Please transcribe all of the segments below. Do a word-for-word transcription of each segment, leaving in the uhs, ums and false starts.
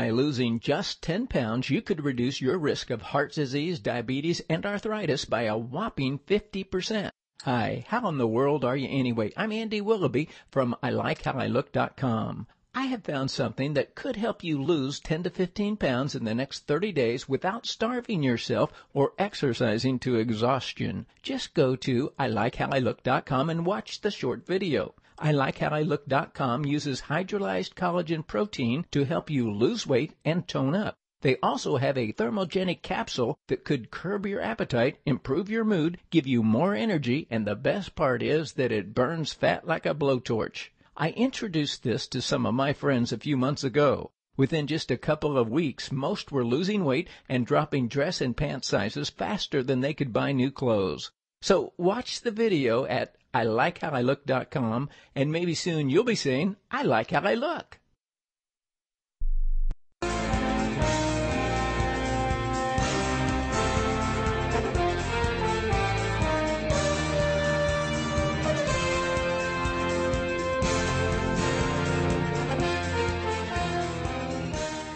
By losing just ten pounds, you could reduce your risk of heart disease, diabetes, and arthritis by a whopping fifty percent. Hi, how in the world are you anyway? I'm Andy Willoughby from I like how I look dot com. I have found something that could help you lose ten to fifteen pounds in the next thirty days without starving yourself or exercising to exhaustion. Just go to I like how I look dot com and watch the short video. I like how I look dot com uses hydrolyzed collagen protein to help you lose weight and tone up. They also have a thermogenic capsule that could curb your appetite, improve your mood, give you more energy, and the best part is that it burns fat like a blowtorch. I introduced this to some of my friends a few months ago. Within just a couple of weeks, most were losing weight and dropping dress and pant sizes faster than they could buy new clothes. So watch the video at I like how I look dot com, and maybe soon you'll be saying, I like how I look.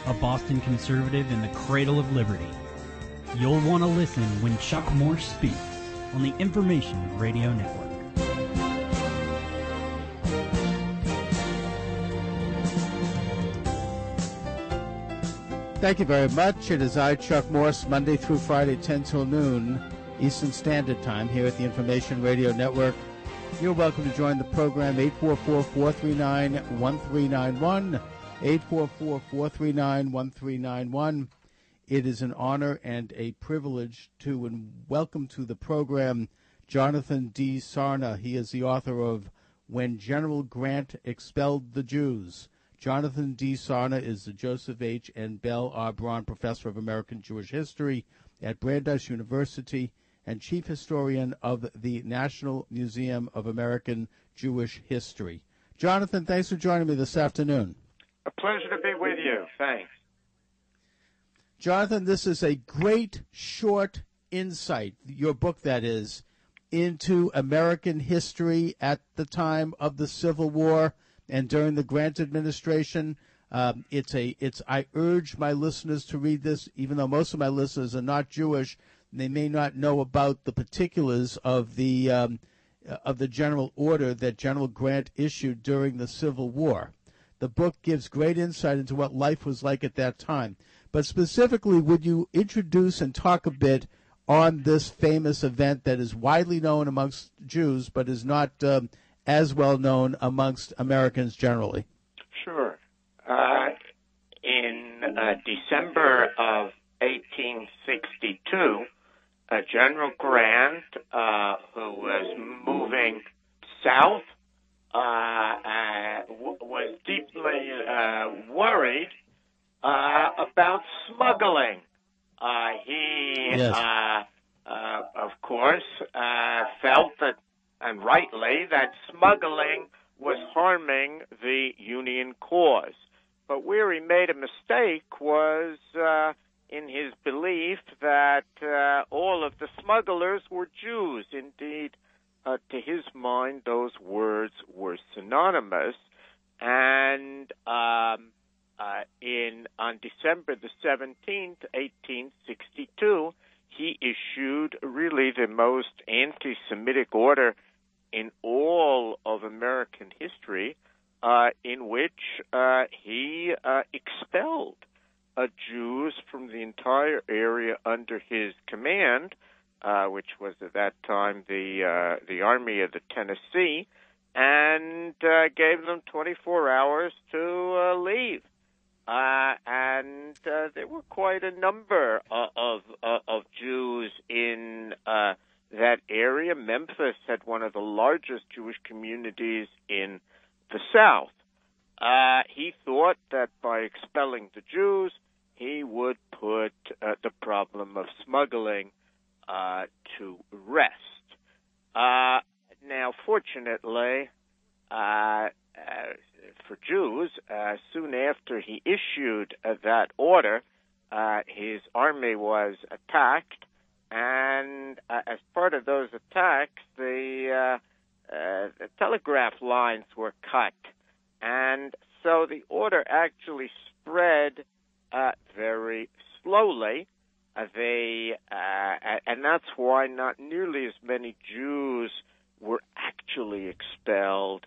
A Boston conservative in the cradle of liberty. You'll want to listen when Chuck Morse speaks on the Information Radio Network. Thank you very much. It is I, Chuck Morse, Monday through Friday, ten till noon, Eastern Standard Time, here at the Information Radio Network. You're welcome to join the program, eight four four, four three nine, one three nine one, eight four four, four three nine, one three nine one. It is an honor and a privilege to and welcome to the program Jonathan D. Sarna. He is the author of When General Grant Expelled the Jews. Jonathan D. Sarna is the Joseph H. and Bell R. Braun Professor of American Jewish History at Brandeis University and Chief Historian of the National Museum of American Jewish History. Jonathan, thanks for joining me this afternoon. A pleasure to be with you. Thanks. Jonathan, this is a great short insight, your book that is, into American history at the time of the Civil War and during the Grant administration. Um, it's a it's. I urge my listeners to read this, even though most of my listeners are not Jewish. They may not know about the particulars of the um, of the general order that General Grant issued during the Civil War. The book gives great insight into what life was like at that time. But specifically, would you introduce and talk a bit on this famous event that is widely known amongst Jews, but is not Um, as well known amongst Americans generally? Sure. Uh, in uh, December of eighteen sixty-two, uh, General Grant, uh, who was moving south, uh, uh, w- was deeply uh, worried uh, about smuggling. Uh, he, yes. uh, uh, of course, uh, felt that, and rightly, that smuggling was harming the Union cause. But where he made a mistake was uh, in his belief that uh, all of the smugglers were Jews. Indeed, uh, to his mind, those words were synonymous. And um, uh, in on December the seventeenth, eighteen sixty-two, he issued really the most anti-Semitic order in all of American history, uh, in which uh, he uh, expelled uh, Jews from the entire area under his command, uh, which was at that time the uh, the Army of the Tennessee, and uh, gave them twenty-four hours to uh, leave. Uh, and uh, there were quite a number of of, uh, of Jews in Uh, that area. Memphis had one of the largest Jewish communities in the South. Uh, he thought that by expelling the Jews, he would put uh, the problem of smuggling uh, to rest. Uh, now, fortunately, uh, uh, for Jews, uh, soon after he issued uh, that order, uh, his army was attacked. And uh, as part of those attacks, the, uh, uh, the telegraph lines were cut. And so the order actually spread and that's why not nearly as many Jews were actually expelled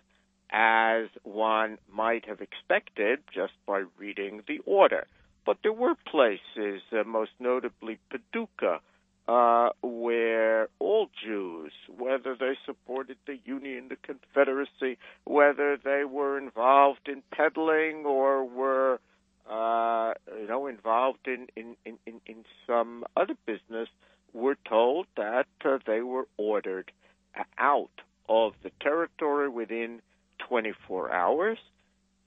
as one might have expected just by reading the order. But there were places, uh, most notably Paducah, uh, where all Jews, whether they supported the Union, the Confederacy, whether they were involved in peddling or were uh, you know, involved in, in, in, in some other business, were told that uh, they were ordered out of the territory within twenty-four hours.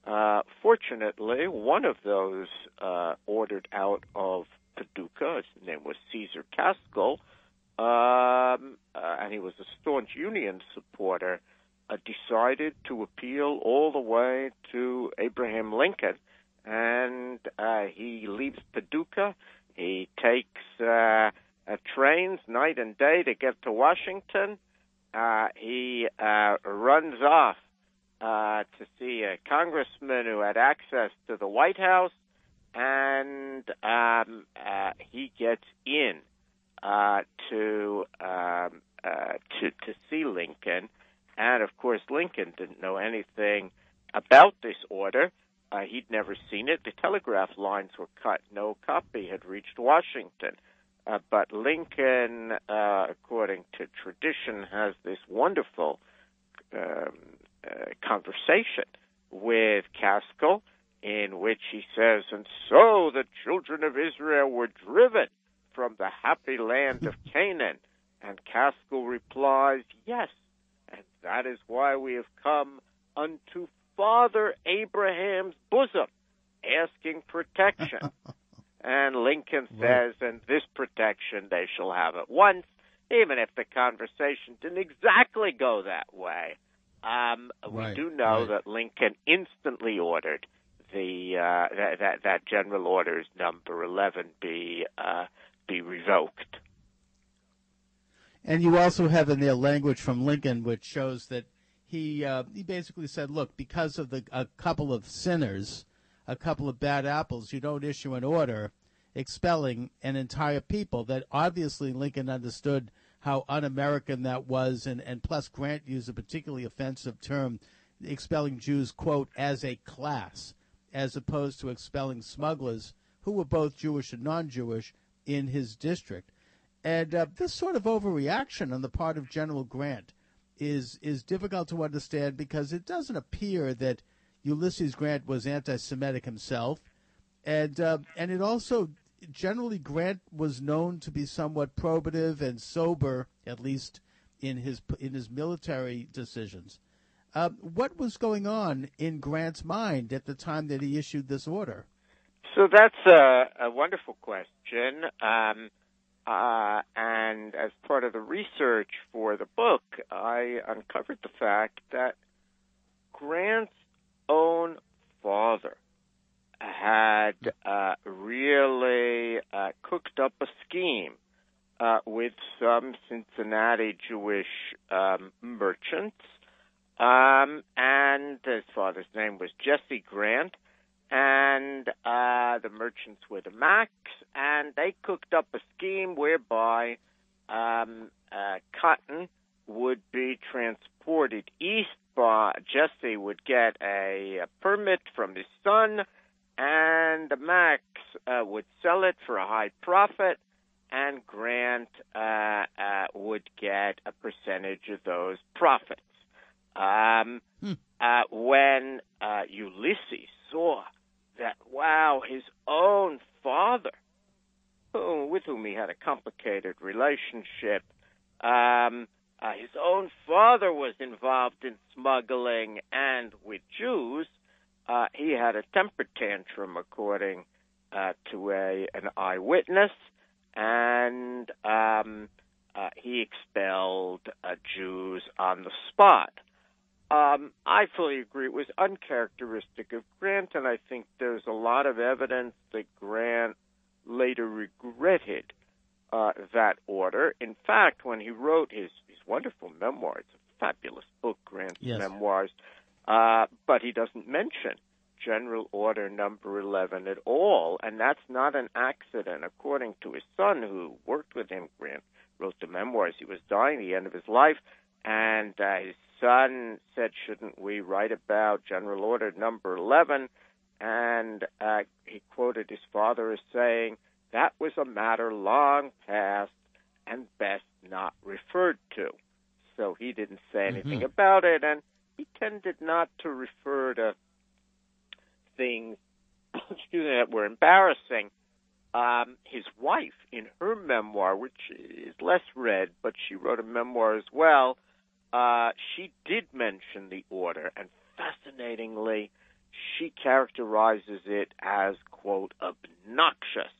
Uh, fortunately, one of those uh, ordered out of Paducah, his name was Caesar Kaskel, um, uh, and he was a staunch Union supporter, uh, decided to appeal all the way to Abraham Lincoln, and uh, he leaves Paducah. He takes uh, uh, trains night and day to get to Washington. Uh, he uh, runs off Uh, to see a congressman who had access to the White House, and um, uh, he gets in uh, to, um, uh, to to see Lincoln. And, of course, Lincoln didn't know anything about this order. Uh, he'd never seen it. The telegraph lines were cut. No copy had reached Washington. Uh, but Lincoln, uh, according to tradition, has this wonderful Um, Uh, conversation with Kaskel, in which he says, "And so the children of Israel were driven from the happy land of Canaan." And Kaskel replies, "Yes, and that is why we have come unto Father Abraham's bosom, asking protection." And Lincoln says, "And this protection they shall have at once," even if the conversation didn't exactly go that way. Um, we right, do know right. that Lincoln instantly ordered the uh, that, that that General Orders Number eleven be uh, be revoked. And you also have in there language from Lincoln, which shows that he uh, he basically said, "Look, because of the a couple of sinners, a couple of bad apples, you don't issue an order expelling an entire people." That obviously Lincoln understood how un-American that was, and, and plus Grant used a particularly offensive term, expelling Jews, quote, as a class, as opposed to expelling smugglers who were both Jewish and non-Jewish in his district. And uh, this sort of overreaction on the part of General Grant is is difficult to understand, because it doesn't appear that Ulysses Grant was anti-Semitic himself. And, uh, and it also... Generally, Grant was known to be somewhat probative and sober, at least in his in his military decisions. Uh, what was going on in Grant's mind at the time that he issued this order? So that's a, a wonderful question. Um, uh, and as part of the research for the book, I uncovered the fact that Grant's own father had uh, really uh, cooked up a scheme uh, with some Cincinnati Jewish um, merchants. Um, and his father's name was Jesse Grant. And uh, the merchants were the Macs. And they cooked up a scheme whereby um, uh, cotton would be transported east. By, Jesse would get a, a permit from his son, and the Macs uh, would sell it for a high profit, and Grant uh, uh, would get a percentage of those profits. Um, hmm. uh, when uh, Ulysses saw that, wow, his own father, who, with whom he had a complicated relationship, um, uh, his own father was involved in smuggling and with Jews, Uh, he had a temper tantrum, according uh, to a an eyewitness, and um, uh, he expelled uh, Jews on the spot. Um, I fully agree. It was uncharacteristic of Grant, and I think there's a lot of evidence that Grant later regretted uh, that order. In fact, when he wrote his, his wonderful memoir, it's a fabulous book, Grant's yes. Memoirs, Uh, but he doesn't mention General Order Number eleven at all, and that's not an accident. According to his son, who worked with him, Grant wrote the memoirs. He was dying at the end of his life, and uh, his son said, shouldn't we write about General Order Number eleven? And uh, he quoted his father as saying, that was a matter long past and best not referred to. So he didn't say anything mm-hmm. about it, and he tended not to refer to things excuse me, that were embarrassing. Um, his wife, in her memoir, which is less read, but she wrote a memoir as well, uh, she did mention the order, and fascinatingly, she characterizes it as, quote, obnoxious,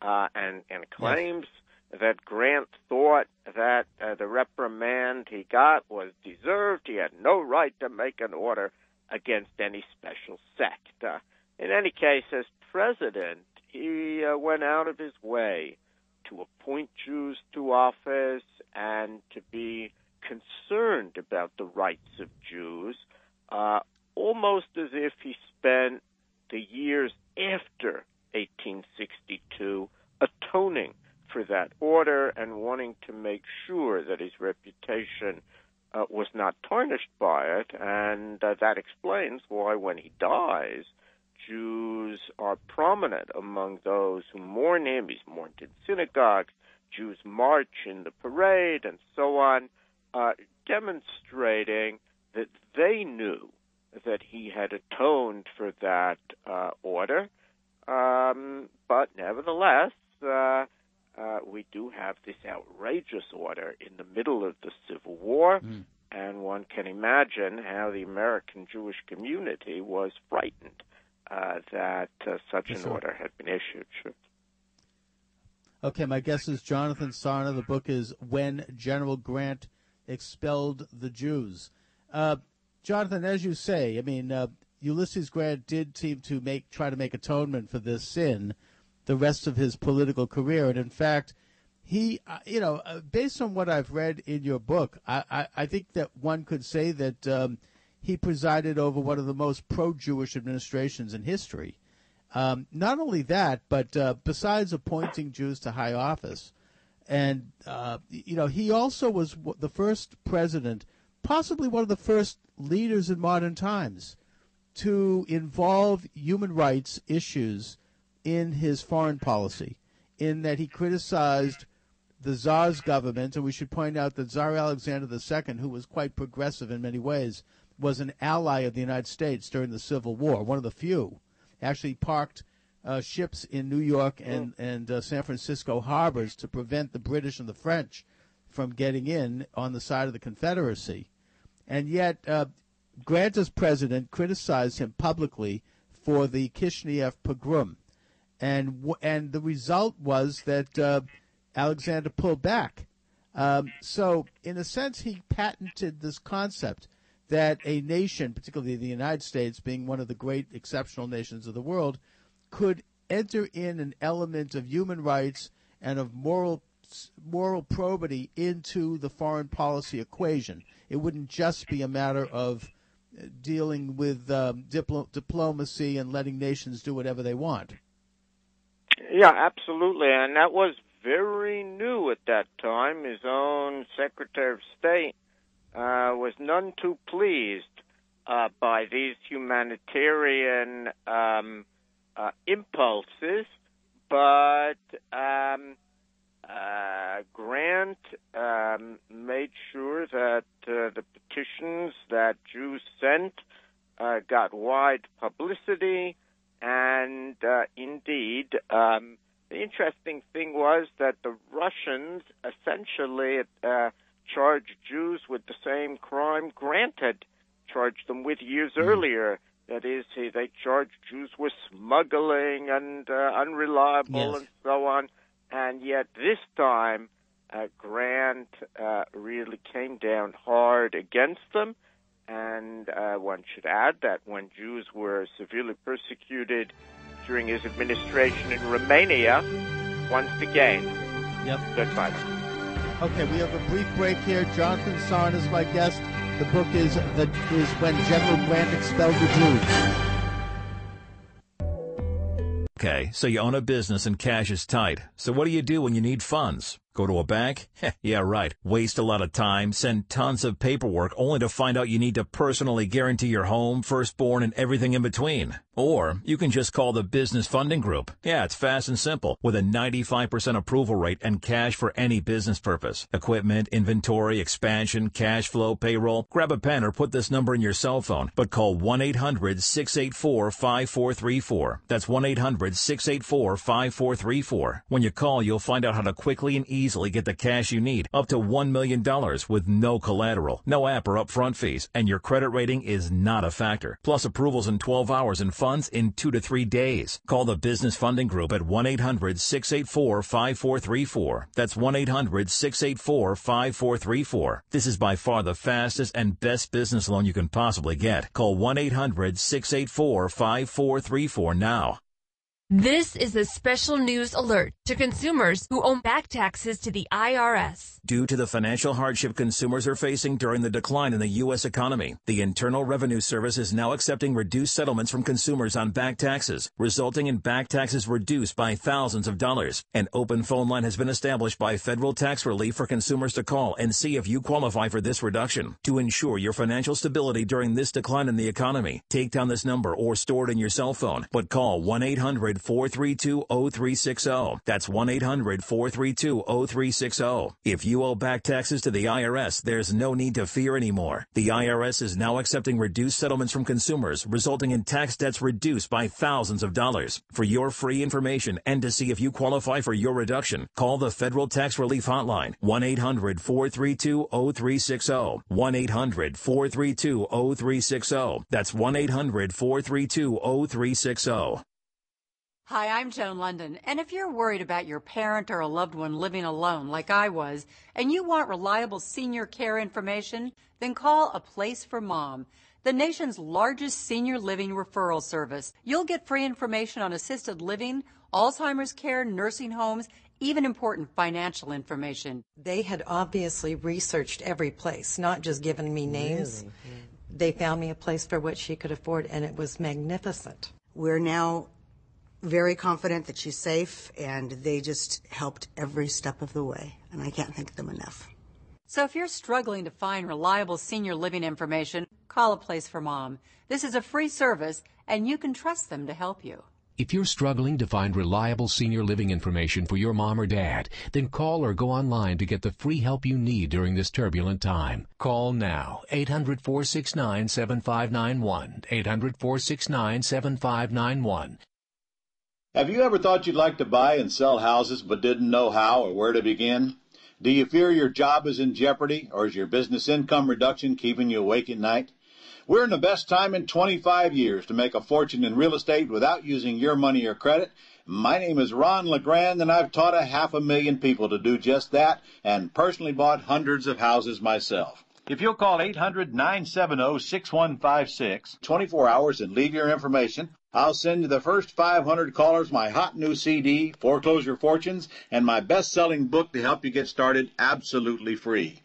uh, and, and claims yes. that Grant thought that uh, the reprimand he got was deserved. He had no right to make an order against any special sect. Uh, in any case, as president, he uh, went out of his way to appoint Jews to office and to be concerned about the rights of Jews, uh, almost as if he spent the years after eighteen sixty-two atoning for that order and wanting to make sure that his reputation uh, was not tarnished by it. And uh, that explains why when he dies, Jews are prominent among those who mourn him. He's mourned in synagogues. Jews march in the parade and so on, uh, demonstrating that they knew that he had atoned for that uh, order. Um, but nevertheless, uh, uh, we do have this outrageous order in the middle of the Civil War, mm. and one can imagine how the American Jewish community was frightened Uh, that uh, such an order had been issued. Sure. Okay, my guest is Jonathan Sarna. The book is When General Grant Expelled the Jews. Uh, Jonathan, as you say, I mean, uh, Ulysses Grant did seem to make try to make atonement for this sin the rest of his political career. And in fact, he, uh, you know, uh, based on what I've read in your book, I, I, I think that one could say that um, he presided over one of the most pro-Jewish administrations in history. Um, not only that, but uh, besides appointing Jews to high office, and uh, you know, he also was the first president, possibly one of the first leaders in modern times, to involve human rights issues in his foreign policy, in that he criticized the Tsar's government. And we should point out that Tsar Alexander the Second, who was quite progressive in many ways, was an ally of the United States during the Civil War, one of the few. Actually parked uh, ships in New York and, and uh, San Francisco harbors to prevent the British and the French from getting in on the side of the Confederacy. And yet uh, Grant, as president, criticized him publicly for the Kishinev pogrom. And, w and the result was that uh, Alexander pulled back. Um, so, in a sense, he patented this concept that a nation, particularly the United States, being one of the great exceptional nations of the world, could enter in an element of human rights and of moral moral probity into the foreign policy equation. It wouldn't just be a matter of dealing with um, diplo diplomacy and letting nations do whatever they want. Yeah, absolutely. And that was very new at that time. His own Secretary of State Uh, was none too pleased uh, by these humanitarian um, uh, impulses, but um, uh, Grant um, made sure that uh, the petitions that Jews sent uh, got wide publicity, and uh, indeed um, the interesting thing was that the Russians essentially uh, charged Jews with the same crime Grant had charged them with years earlier. That is, they charged Jews with smuggling and uh, unreliable yes. and so on. And yet this time, uh, Grant uh, really came down hard against them. And uh, one should add that when Jews were severely persecuted during his administration in Romania, once again, yep. stood by them. Okay, we have a brief break here. Jonathan Sarna is my guest. The book is the, is When General Grant Expelled the Jews. Okay, so you own a business and cash is tight. So what do you do when you need funds? Go to a bank? Heh, yeah, right. Waste a lot of time, send tons of paperwork, only to find out you need to personally guarantee your home, firstborn, and everything in between. Or you can just call the Business Funding Group. Yeah, it's fast and simple, with a ninety-five percent approval rate and cash for any business purpose. Equipment, inventory, expansion, cash flow, payroll. Grab a pen or put this number in your cell phone, but call one eight hundred, six eight four, five four three four. That's one eight hundred, six eight four, five four three four. When you call, you'll find out how to quickly and easily easily get the cash you need, up to one million dollars with no collateral, no app or upfront fees, and your credit rating is not a factor. Plus approvals in twelve hours and funds in two to three days. Call the Business Funding Group at one eight hundred, six eight four, five four three four. That's one eight hundred, six eight four, five four three four. This is by far the fastest and best business loan you can possibly get. Call one eight hundred, six eight four, five four three four now. This is a special news alert to consumers who owe back taxes to the I R S. Due to the financial hardship consumers are facing during the decline in the U S economy, the Internal Revenue Service is now accepting reduced settlements from consumers on back taxes, resulting in back taxes reduced by thousands of dollars. An open phone line has been established by Federal Tax Relief for consumers to call and see if you qualify for this reduction. To ensure your financial stability during this decline in the economy, take down this number or store it in your cell phone, but call one eight hundred, four three two, zero three six zero. That's one eight hundred, four three two, zero three six zero. If you owe back taxes to the I R S, there's no need to fear anymore. The I R S is now accepting reduced settlements from consumers, resulting in tax debts reduced by thousands of dollars. For your free information and to see if you qualify for your reduction, call the Federal Tax Relief Hotline, one eight hundred, four three two, zero three six zero. one eight hundred, four three two, zero three six zero. That's one eight hundred, four three two, zero three six zero. Hi, I'm Joan London, and if you're worried about your parent or a loved one living alone like I was, and you want reliable senior care information, then call A Place for Mom, the nation's largest senior living referral service. You'll get free information on assisted living, Alzheimer's care, nursing homes, even important financial information. They had obviously researched every place, not just given me names. Really? Yeah. They found me a place for what she could afford, and it was magnificent. We're now very confident that she's safe, and they just helped every step of the way, and I can't thank them enough. So if you're struggling to find reliable senior living information, call A Place for Mom. This is a free service, and you can trust them to help you. If you're struggling to find reliable senior living information for your mom or dad, then call or go online to get the free help you need during this turbulent time. Call now, eight hundred, four six nine, seven five nine one, eight hundred, four six nine, seven five nine one. Have you ever thought you'd like to buy and sell houses but didn't know how or where to begin? Do you fear your job is in jeopardy, or is your business income reduction keeping you awake at night? We're in the best time in twenty-five years to make a fortune in real estate without using your money or credit. My name is Ron LeGrand, and I've taught a half a million people to do just that and personally bought hundreds of houses myself. If you'll call eight hundred, nine seven zero, six one five six, twenty-four hours, and leave your information, I'll send you the first five hundred callers my hot new C D, Foreclosure Fortunes, and my best-selling book to help you get started absolutely free.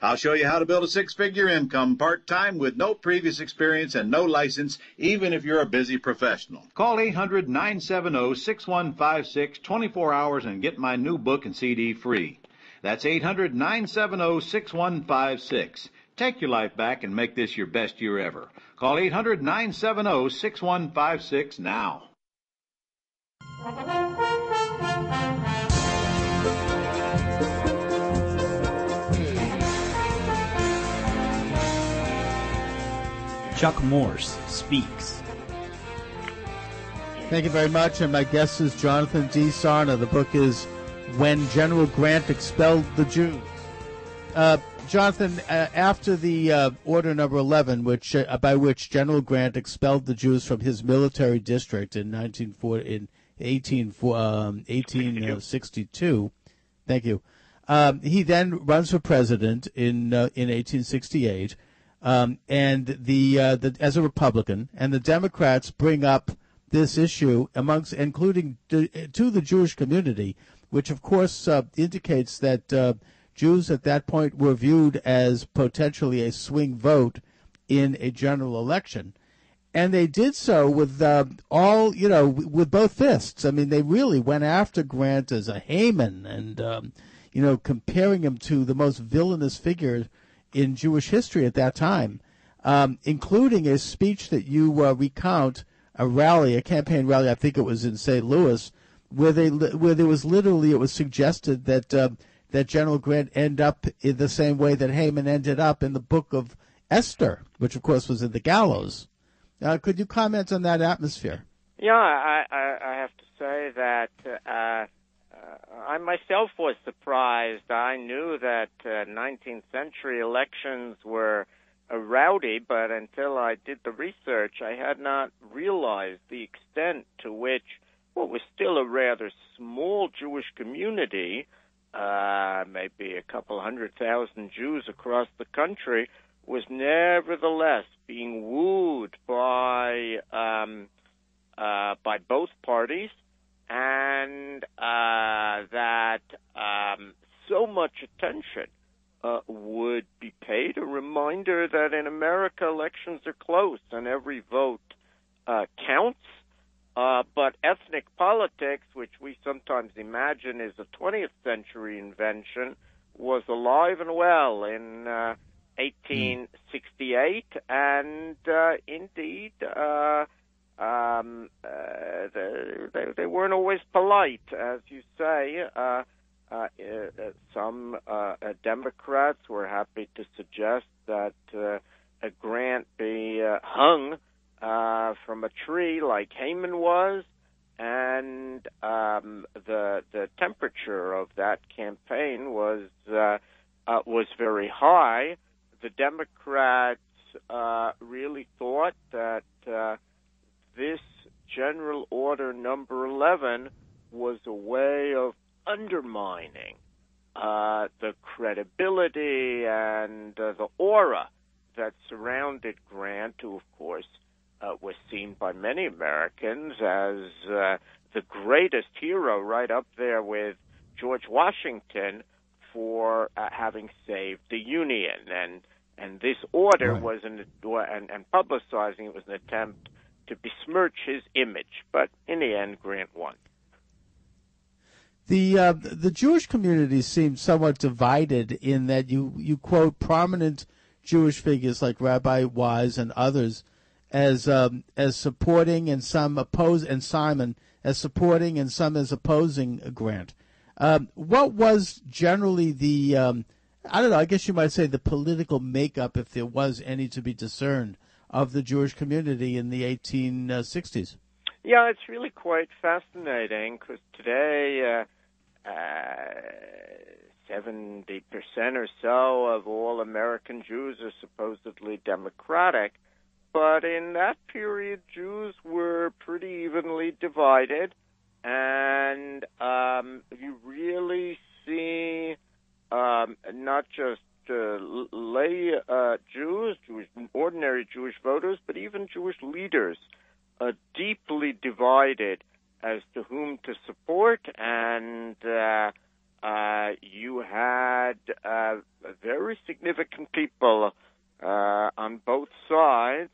I'll show you how to build a six-figure income part-time with no previous experience and no license, even if you're a busy professional. Call eight hundred, nine seven zero, six one five six, twenty-four hours, and get my new book and C D free. That's eight hundred, nine seven zero, six one five six. Take your life back and make this your best year ever. Call eight hundred, nine seven zero, six one five six now. Chuck Morse speaks. Thank you very much, and my guest is Jonathan D. Sarna. The book is When General Grant Expelled the Jews. Uh, Jonathan, uh, after the uh, Order Number eleven, which uh, by which General Grant expelled the Jews from his military district in nineteen sixty-two, thank you. Um, he then runs for president in uh, in eighteen sixty-eight, um, and the, uh, the as a Republican, and the Democrats bring up this issue amongst, including to, to the Jewish community, which, of course, uh, indicates that uh, Jews at that point were viewed as potentially a swing vote in a general election. And they did so with uh, all, you know, with both fists. I mean, they really went after Grant as a Haman and, um, you know, comparing him to the most villainous figure in Jewish history at that time, um, including a speech that you uh, recount, a rally, a campaign rally, I think it was in Saint Louis, where they where there was literally, it was suggested that uh, that General Grant end up in the same way that Haman ended up in the Book of Esther, which of course was in the gallows. Uh, could you comment on that atmosphere? Yeah, I, I, I have to say that uh, uh, I myself was surprised. I knew that uh, nineteenth century elections were uh, rowdy, but until I did the research, I had not realized the extent to which what was still a rather small Jewish community, uh, maybe a couple hundred thousand Jews across the country, was nevertheless being wooed by um, uh, by both parties, and uh, that um, so much attention uh, would be paid. A reminder that in America elections are close and every vote uh, counts, uh, but ethnic politics, which we sometimes imagine is a twentieth century invention, was alive and well in uh, eighteen sixty-eight, and uh, indeed, uh, um, uh, they, they weren't always polite, as you say. Uh, uh, some uh, Democrats were happy to suggest that uh, a Grant be uh, hung uh, from a tree, like Haman was, and um, the the temperature of that campaign was uh, uh, was very high. The Democrats uh, really thought that uh, this General Order Number eleven was a way of undermining uh, the credibility and uh, the aura that surrounded Grant, who, of course, uh, was seen by many Americans as uh, the greatest hero, right up there with George Washington, for uh, having saved the Union, and and this order right. was an and, and publicizing it was an attempt to besmirch his image. But in the end, Grant won. The uh, the Jewish community seemed somewhat divided in that you you quote prominent Jewish figures like Rabbi Wise and others as um, as supporting and some oppose and Simon as supporting and some as opposing Grant. Um, what was generally the, um, I don't know, I guess you might say the political makeup, if there was any to be discerned, of the Jewish community in the eighteen sixties? Yeah, it's really quite fascinating, because today uh, uh, seventy percent or so of all American Jews are supposedly Democratic, but in that period Jews were pretty evenly divided. And um, you really see um, not just uh, lay uh, Jews, Jewish, ordinary Jewish voters, but even Jewish leaders uh, deeply divided as to whom to support. And uh, uh, you had uh, very significant people uh, on both sides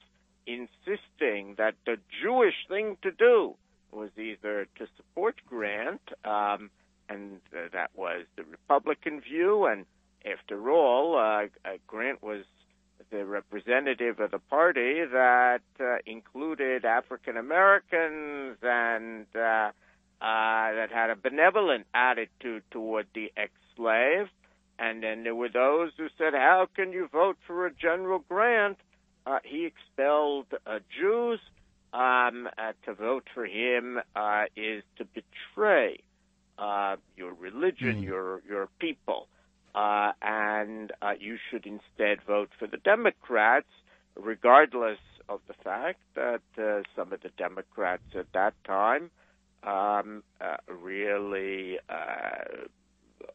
insisting that the Jewish thing to do was either to support Grant, um, and uh, that was the Republican view, and after all, uh, uh, Grant was the representative of the party that uh, included African Americans and uh, uh, that had a benevolent attitude toward the ex-slave, and then there were those who said, how can you vote for a General Grant? Uh, he expelled uh, Jews. Um, uh, to vote for him uh, is to betray uh, your religion, mm. your your people, uh, and uh, you should instead vote for the Democrats, regardless of the fact that uh, some of the Democrats at that time um, uh, really uh,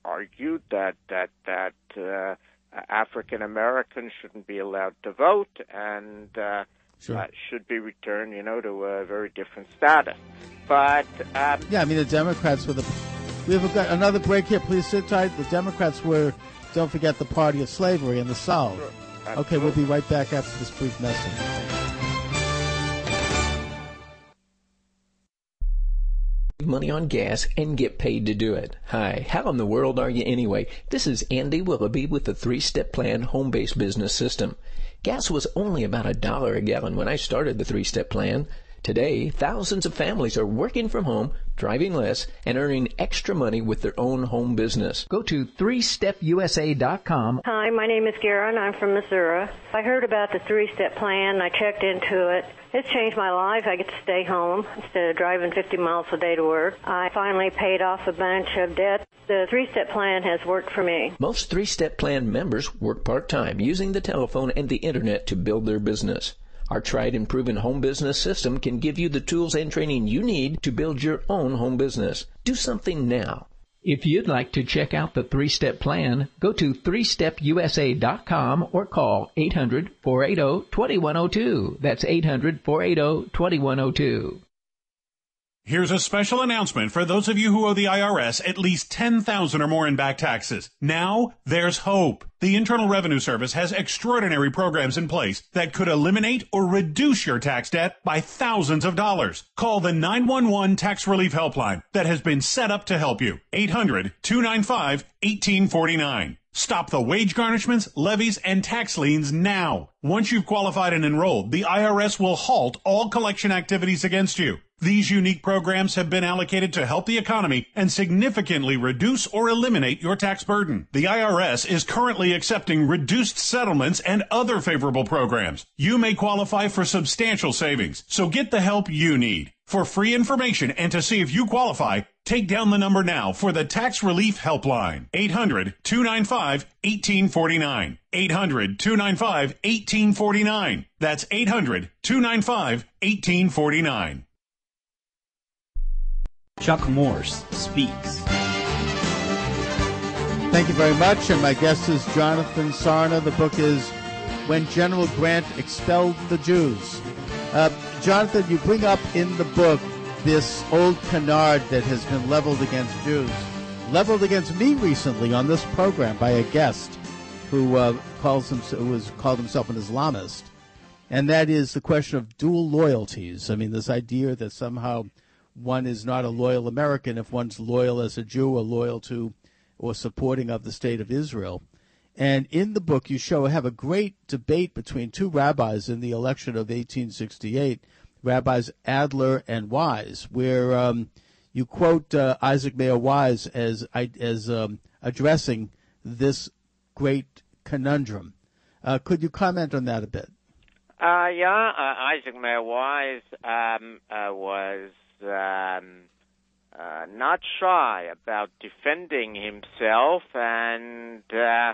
argued that that that uh, African Americans shouldn't be allowed to vote, and Uh, Sure. Uh, should be returned, you know, to a very different status. But um, yeah, I mean, the Democrats were the. We have a, another break here. Please sit tight. The Democrats were, don't forget, the party of slavery in the South. Sure. Okay, cool. We'll be right back after this brief message. money on gas and get paid to do it. Hi, how in the world are you anyway? This is Andy Willoughby with the Three-Step Plan Home-Based Business System. Gas was only about a dollar a gallon when I started the Three-Step Plan. Today, thousands of families are working from home, driving less, and earning extra money with their own home business. Go to three step u s a dot com. Hi, my name is Karen. I'm from Missouri. I heard about the three-step plan, and I checked into it. It's changed my life. I get to stay home instead of driving fifty miles a day to work. I finally paid off a bunch of debt. The three-step plan has worked for me. Most three-step plan members work part-time using the telephone and the internet to build their business. Our tried and proven home business system can give you the tools and training you need to build your own home business. Do something now. If you'd like to check out the three-step plan, go to three step u s a dot com or call eight hundred, four eight zero, two one zero two. That's eight hundred, four eight zero, two one zero two. Here's a special announcement for those of you who owe the I R S at least ten thousand dollars or more in back taxes. Now, there's hope. The Internal Revenue Service has extraordinary programs in place that could eliminate or reduce your tax debt by thousands of dollars. Call the nine one one Tax Relief Helpline that has been set up to help you. eight hundred, two nine five, one eight four nine. Stop the wage garnishments, levies, and tax liens now. Once you've qualified and enrolled, the I R S will halt all collection activities against you. These unique programs have been allocated to help the economy and significantly reduce or eliminate your tax burden. The I R S is currently accepting reduced settlements and other favorable programs. You may qualify for substantial savings, so get the help you need. For free information and to see if you qualify, take down the number now for the Tax Relief Helpline. eight hundred, two nine five, one eight four nine. eight hundred, two nine five, one eight four nine. That's eight hundred, two nine five, one eight four nine. Chuck Morse Speaks. Thank you very much. And my guest is Jonathan Sarna. The book is When General Grant Expelled the Jews. Uh, Jonathan, you bring up in the book this old canard that has been leveled against Jews, leveled against me recently on this program by a guest who uh, calls himself, who has called himself an Islamist. And that is the question of dual loyalties. I mean, this idea that somehow one is not a loyal American if one's loyal as a Jew or loyal to or supporting of the state of Israel. And in the book, you show have a great debate between two rabbis in the election of eighteen sixty-eight, Rabbis Adler and Wise, where um, you quote uh, Isaac Mayer Wise as as um, addressing this great conundrum. Uh, could you comment on that a bit? Uh, yeah, uh, Isaac Mayer Wise um, uh, was... Um, uh, not shy about defending himself, and uh,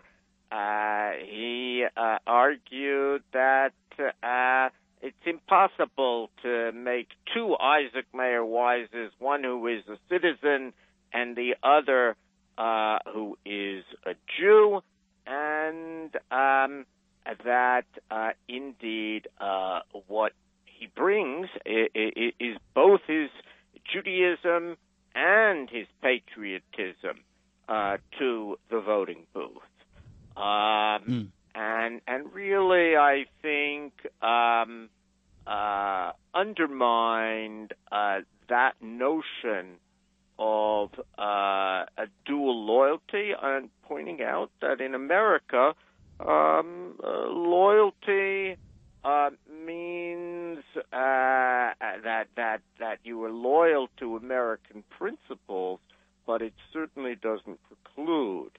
uh, he uh, argued that uh, it's impossible to make two Isaac Mayer Wises, one who is a citizen and the other uh, who is a Jew, and um, that uh, indeed uh, what he brings is both his Judaism and his patriotism uh, to the voting booth. Um, mm. and, and really, I think, um, uh, undermined uh, that notion of uh, a dual loyalty, and pointing out that in America, um, uh, loyalty... Uh, means uh, that that that you are loyal to American principles, but it certainly doesn't preclude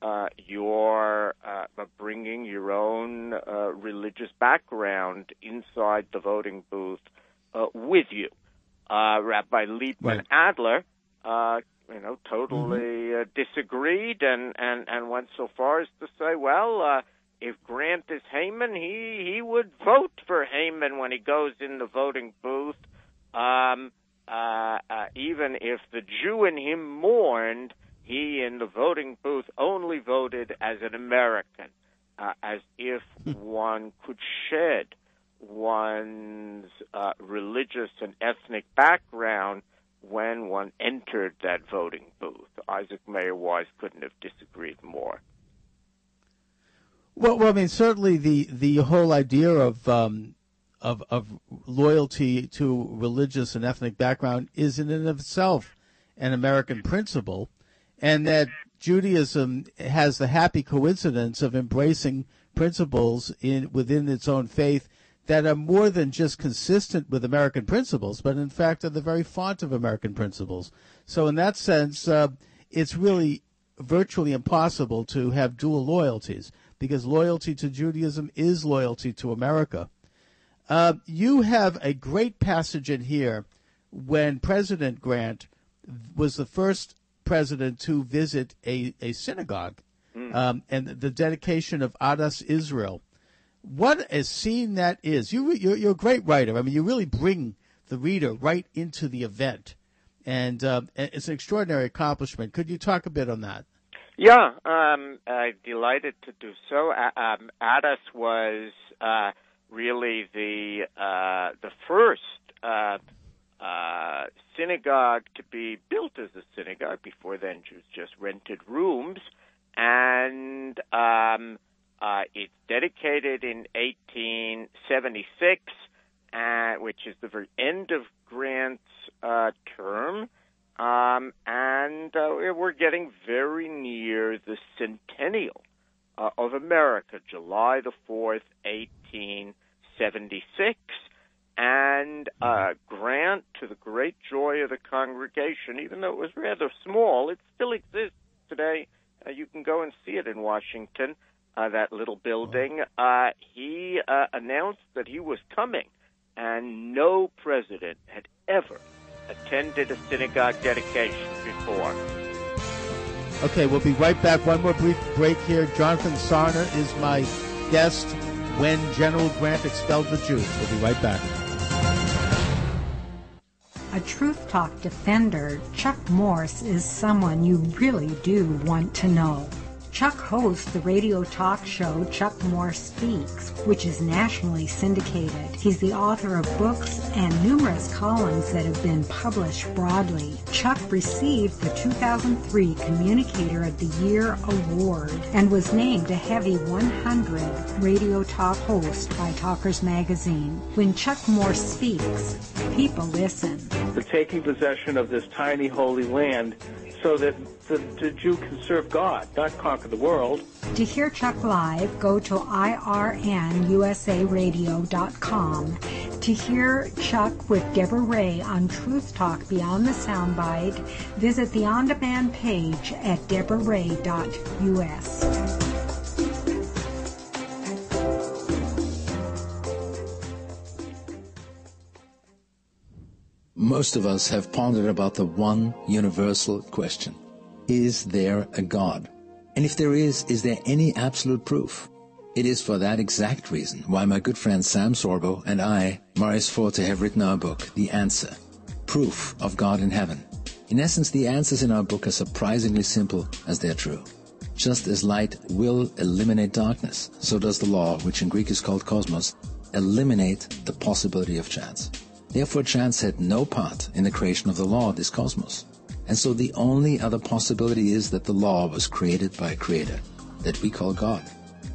uh, your uh, bringing your own uh, religious background inside the voting booth uh, with you. Uh, Rabbi Liebman right. Adler, uh, you know, totally mm-hmm. uh, disagreed and, and, and went so far as to say, well. Uh, If Grant is Haman, he, he would vote for Haman when he goes in the voting booth, um, uh, uh, even if the Jew in him mourned, he in the voting booth only voted as an American, uh, as if one could shed one's uh, religious and ethnic background when one entered that voting booth. Isaac Mayer Wise couldn't have disagreed more. Well, well, I mean, certainly the, the whole idea of um, of of loyalty to religious and ethnic background is in and of itself an American principle, and that Judaism has the happy coincidence of embracing principles in within its own faith that are more than just consistent with American principles, but in fact are the very font of American principles. So in that sense, uh, it's really virtually impossible to have dual loyalties, because loyalty to Judaism is loyalty to America. Uh, you have a great passage in here when President Grant was the first president to visit a, a synagogue, mm. um, and the dedication of Adas Israel. What a scene that is. You, you're, you're a great writer. I mean, you really bring the reader right into the event, and uh, it's an extraordinary accomplishment. Could you talk a bit on that? Yeah, um, I'm delighted to do so. Um, Adas was uh, really the uh, the first uh, uh, synagogue to be built as a synagogue. Before then, Jews just rented rooms, and um, uh, it's dedicated in eighteen seventy-six, uh, which is the end of Grant's uh, term. Um, and uh, we're getting very near the centennial uh, of America, July the fourth, eighteen seventy-six. And uh, Grant, to the great joy of the congregation, even though it was rather small, it still exists today. Uh, you can go and see it in Washington, uh, that little building. Uh, he uh, announced that he was coming, and no president had ever attended a synagogue dedication before. Okay, we'll be right back. One more brief break here. Jonathan Sarna is my guest. When General Grant expelled the Jews. We'll be right back. A Truth Talk defender, Chuck Morse, is someone you really do want to know. Chuck hosts the radio talk show Chuck Morse Speaks, which is nationally syndicated. He's the author of books and numerous columns that have been published broadly. Chuck received the two thousand three Communicator of the Year Award and was named a Heavy one hundred radio talk host by Talkers Magazine. When Chuck Morse speaks, people listen. For taking possession of this tiny holy land so that the, the Jew can serve God, not conquer the world. To hear Chuck live, go to I R N U S A radio dot com. To hear Chuck with Deborah Ray on Truth Talk Beyond the Soundbite, visit the on-demand page at deborah ray dot U S. Most of us have pondered about the one universal question. Is there a God? And if there is, is there any absolute proof? It is for that exact reason why my good friend Sam Sorbo and I, Marius Forte, have written our book, The Answer, Proof of God in Heaven. In essence, the answers in our book are surprisingly simple as they're true. Just as light will eliminate darkness, so does the law, which in Greek is called cosmos, eliminate the possibility of chance. Therefore, chance had no part in the creation of the law of this cosmos. And so the only other possibility is that the law was created by a creator that we call God.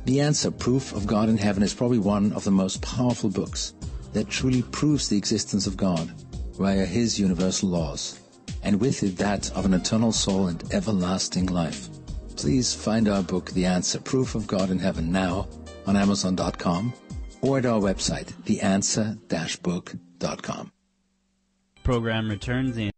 The Answer, Proof of God in Heaven, is probably one of the most powerful books that truly proves the existence of God via his universal laws, and with it that of an eternal soul and everlasting life. Please find our book, The Answer, Proof of God in Heaven, now on amazon dot com or at our website, the answer dash book dot com. Program returns in.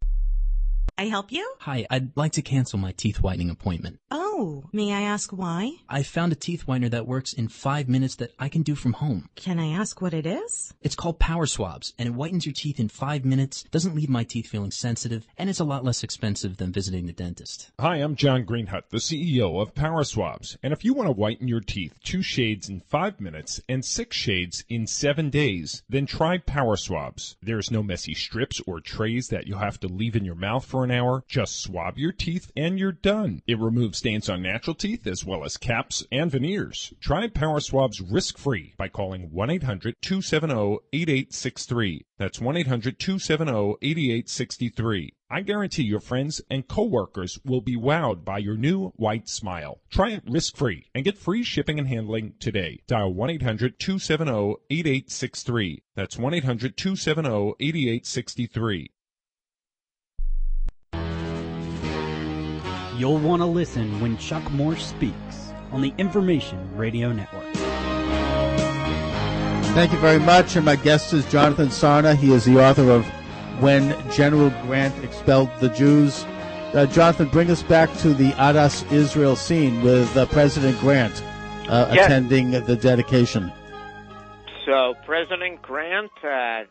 I help you? Hi, I'd like to cancel my teeth whitening appointment. Oh, may I ask why? I found a teeth whitener that works in five minutes that I can do from home. Can I ask what it is? It's called Power Swabs, and it whitens your teeth in five minutes, doesn't leave my teeth feeling sensitive, and it's a lot less expensive than visiting the dentist. Hi, I'm John Greenhut, the C E O of Power Swabs, and if you want to whiten your teeth two shades in five minutes and six shades in seven days, then try Power Swabs. There's no messy strips or trays that you'll have to leave in your mouth for an an hour. Just swab your teeth and you're done. It removes stains on natural teeth as well as caps and veneers. Try Power Swabs risk-free by calling one eight hundred two seven zero eight eight six three. That's one eight hundred two seven zero eight eight six three. I guarantee your friends and coworkers will be wowed by your new white smile. Try it risk-free and get free shipping and handling today. Dial one eight hundred two seven zero eight eight six three. That's one eight hundred two seven zero eight eight six three. You'll want to listen when Chuck Moore speaks on the Information Radio Network. Thank you very much. And my guest is Jonathan Sarna. He is the author of When General Grant Expelled the Jews. Uh, Jonathan, bring us back to the Adas Israel scene with uh, President Grant uh, yes. attending the dedication. So President Grant uh, uh,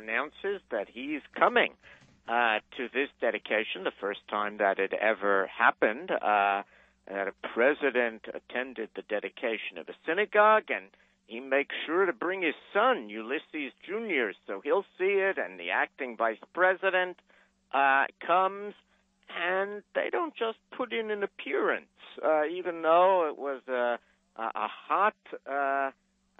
announces that he's coming uh, to this dedication, the first time that it ever happened, uh, that a president attended the dedication of a synagogue, and he makes sure to bring his son, Ulysses Junior, so he'll see it, and the acting vice president uh, comes. And they don't just put in an appearance, uh, even though it was a, a hot uh,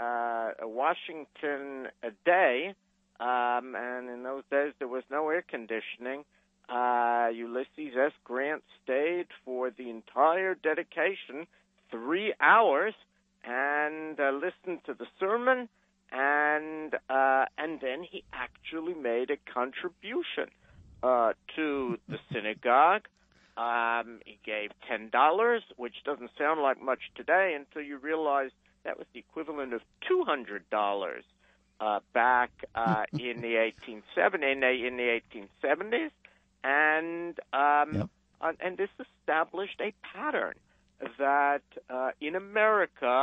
uh, Washington day, um, and in those days there was no air conditioning. Uh, Ulysses S. Grant stayed for the entire dedication, three hours, and uh, listened to the sermon, and uh, and then he actually made a contribution Uh, to the synagogue. Um, he gave ten dollars, which doesn't sound like much today until you realize that was the equivalent of two hundred dollars uh, back uh, in the eighteen seventies. And um, yep. and this established a pattern that uh, in America,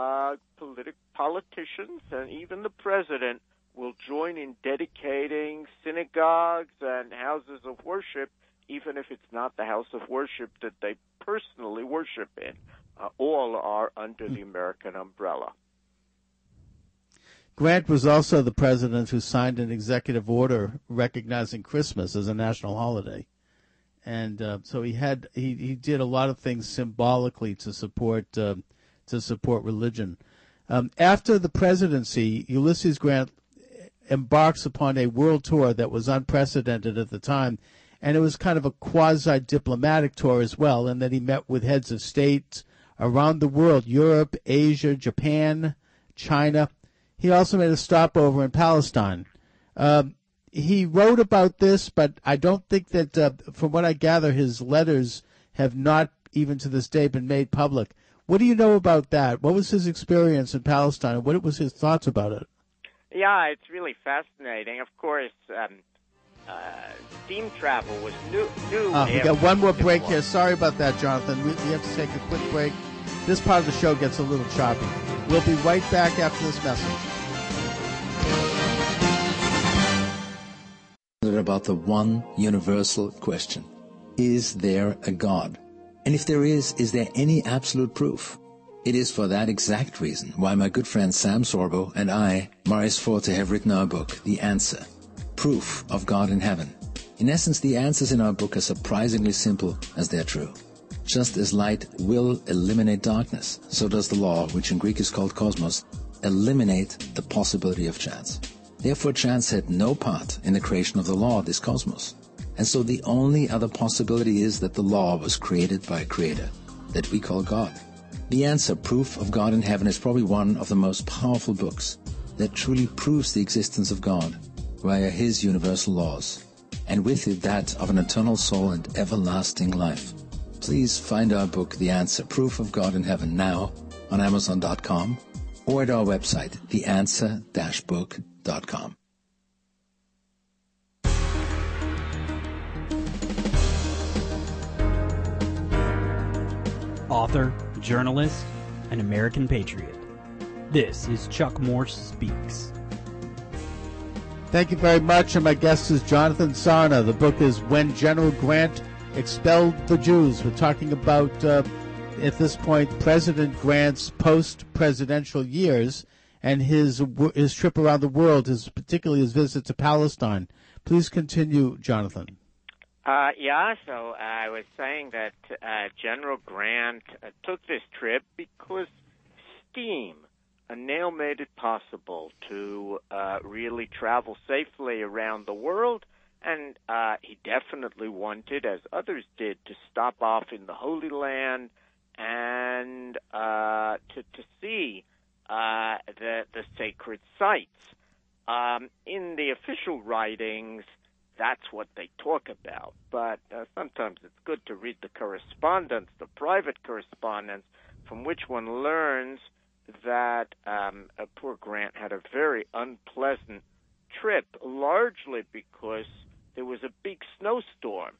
uh, politi- politicians and even the president will join in dedicating synagogues and houses of worship, even if it's not the house of worship that they personally worship in. Uh, all are under the American umbrella. Grant was also the president who signed an executive order recognizing Christmas as a national holiday. And uh, so he had he, he did a lot of things symbolically to support uh, to support religion. Um, after the presidency, Ulysses Grant embarks upon a world tour that was unprecedented at the time, and it was kind of a quasi-diplomatic tour as well, and then he met with heads of state around the world, Europe, Asia, Japan, China. He also made a stopover in Palestine. Um, he wrote about this, but I don't think that, uh, from what I gather, his letters have not, even to this day, been made public. What do you know about that? What was his experience in Palestine, and what was his thoughts about it? Yeah, it's really fascinating. Of course, um, uh, steam travel was new. new uh, we got one more break here. Sorry about that, Jonathan. We, we have to take a quick break. This part of the show gets a little choppy. We'll be right back after this message. About the one universal question. Is there a God? And if there is, is there any absolute proof? It is for that exact reason why my good friend Sam Sorbo and I, Marius Forte, have written our book, The Answer, Proof of God in Heaven. In essence, the answers in our book are surprisingly simple as they're true. Just as light will eliminate darkness, so does the law, which in Greek is called cosmos, eliminate the possibility of chance. Therefore, chance had no part in the creation of the law, this cosmos. And so the only other possibility is that the law was created by a creator that we call God. The Answer, Proof of God in Heaven, is probably one of the most powerful books that truly proves the existence of God via his universal laws, and with it that of an eternal soul and everlasting life. Please find our book, The Answer, Proof of God in Heaven, now on Amazon dot com or at our website, the answer dash book dot com. Author, journalist, and American patriot. This is Chuck Moore Speaks. Thank you very much, and my guest is Jonathan Sarna. The book is When General Grant Expelled the Jews. We're talking about, uh, at this point, President Grant's post-presidential years and his his trip around the world, his particularly his visit to Palestine. Please continue, Jonathan. Uh, yeah, so uh, I was saying that uh, General Grant uh, took this trip because steam uh, now made it possible to uh, really travel safely around the world, and uh, he definitely wanted, as others did, to stop off in the Holy Land and uh, to, to see uh, the, the sacred sites. Um, in the official writings, that's what they talk about. But uh, sometimes it's good to read the correspondence, the private correspondence, from which one learns that um, poor Grant had a very unpleasant trip, largely because there was a big snowstorm,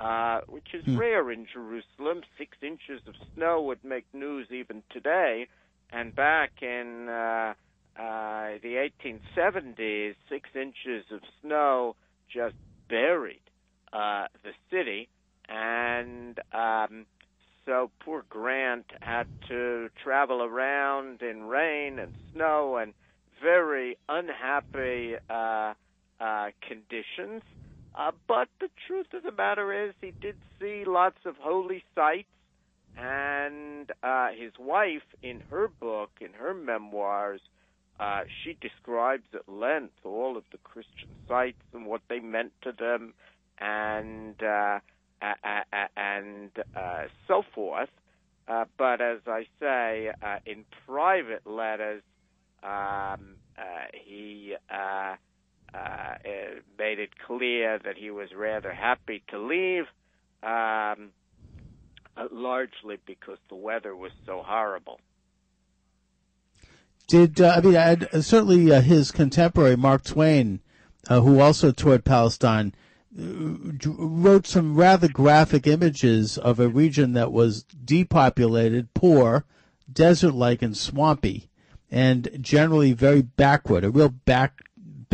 uh, which is hmm. rare in Jerusalem. Six inches of snow would make news even today. And back in uh, uh, the eighteen seventies, six inches of snow just buried uh, the city. And um, so poor Grant had to travel around in rain and snow and very unhappy uh, uh, conditions. Uh, but the truth of the matter is he did see lots of holy sites, and uh, his wife, in her book, in her memoirs, uh, she describes at length all of the Christian sites and what they meant to them, and uh, and uh, so forth. Uh, but as I say, uh, in private letters, um, uh, he... Uh, Uh, it made it clear that he was rather happy to leave, um, uh, largely because the weather was so horrible. Did uh, I mean, I'd, certainly uh, his contemporary, Mark Twain, uh, who also toured Palestine, uh, wrote some rather graphic images of a region that was depopulated, poor, desert-like and swampy, and generally very backward, a real back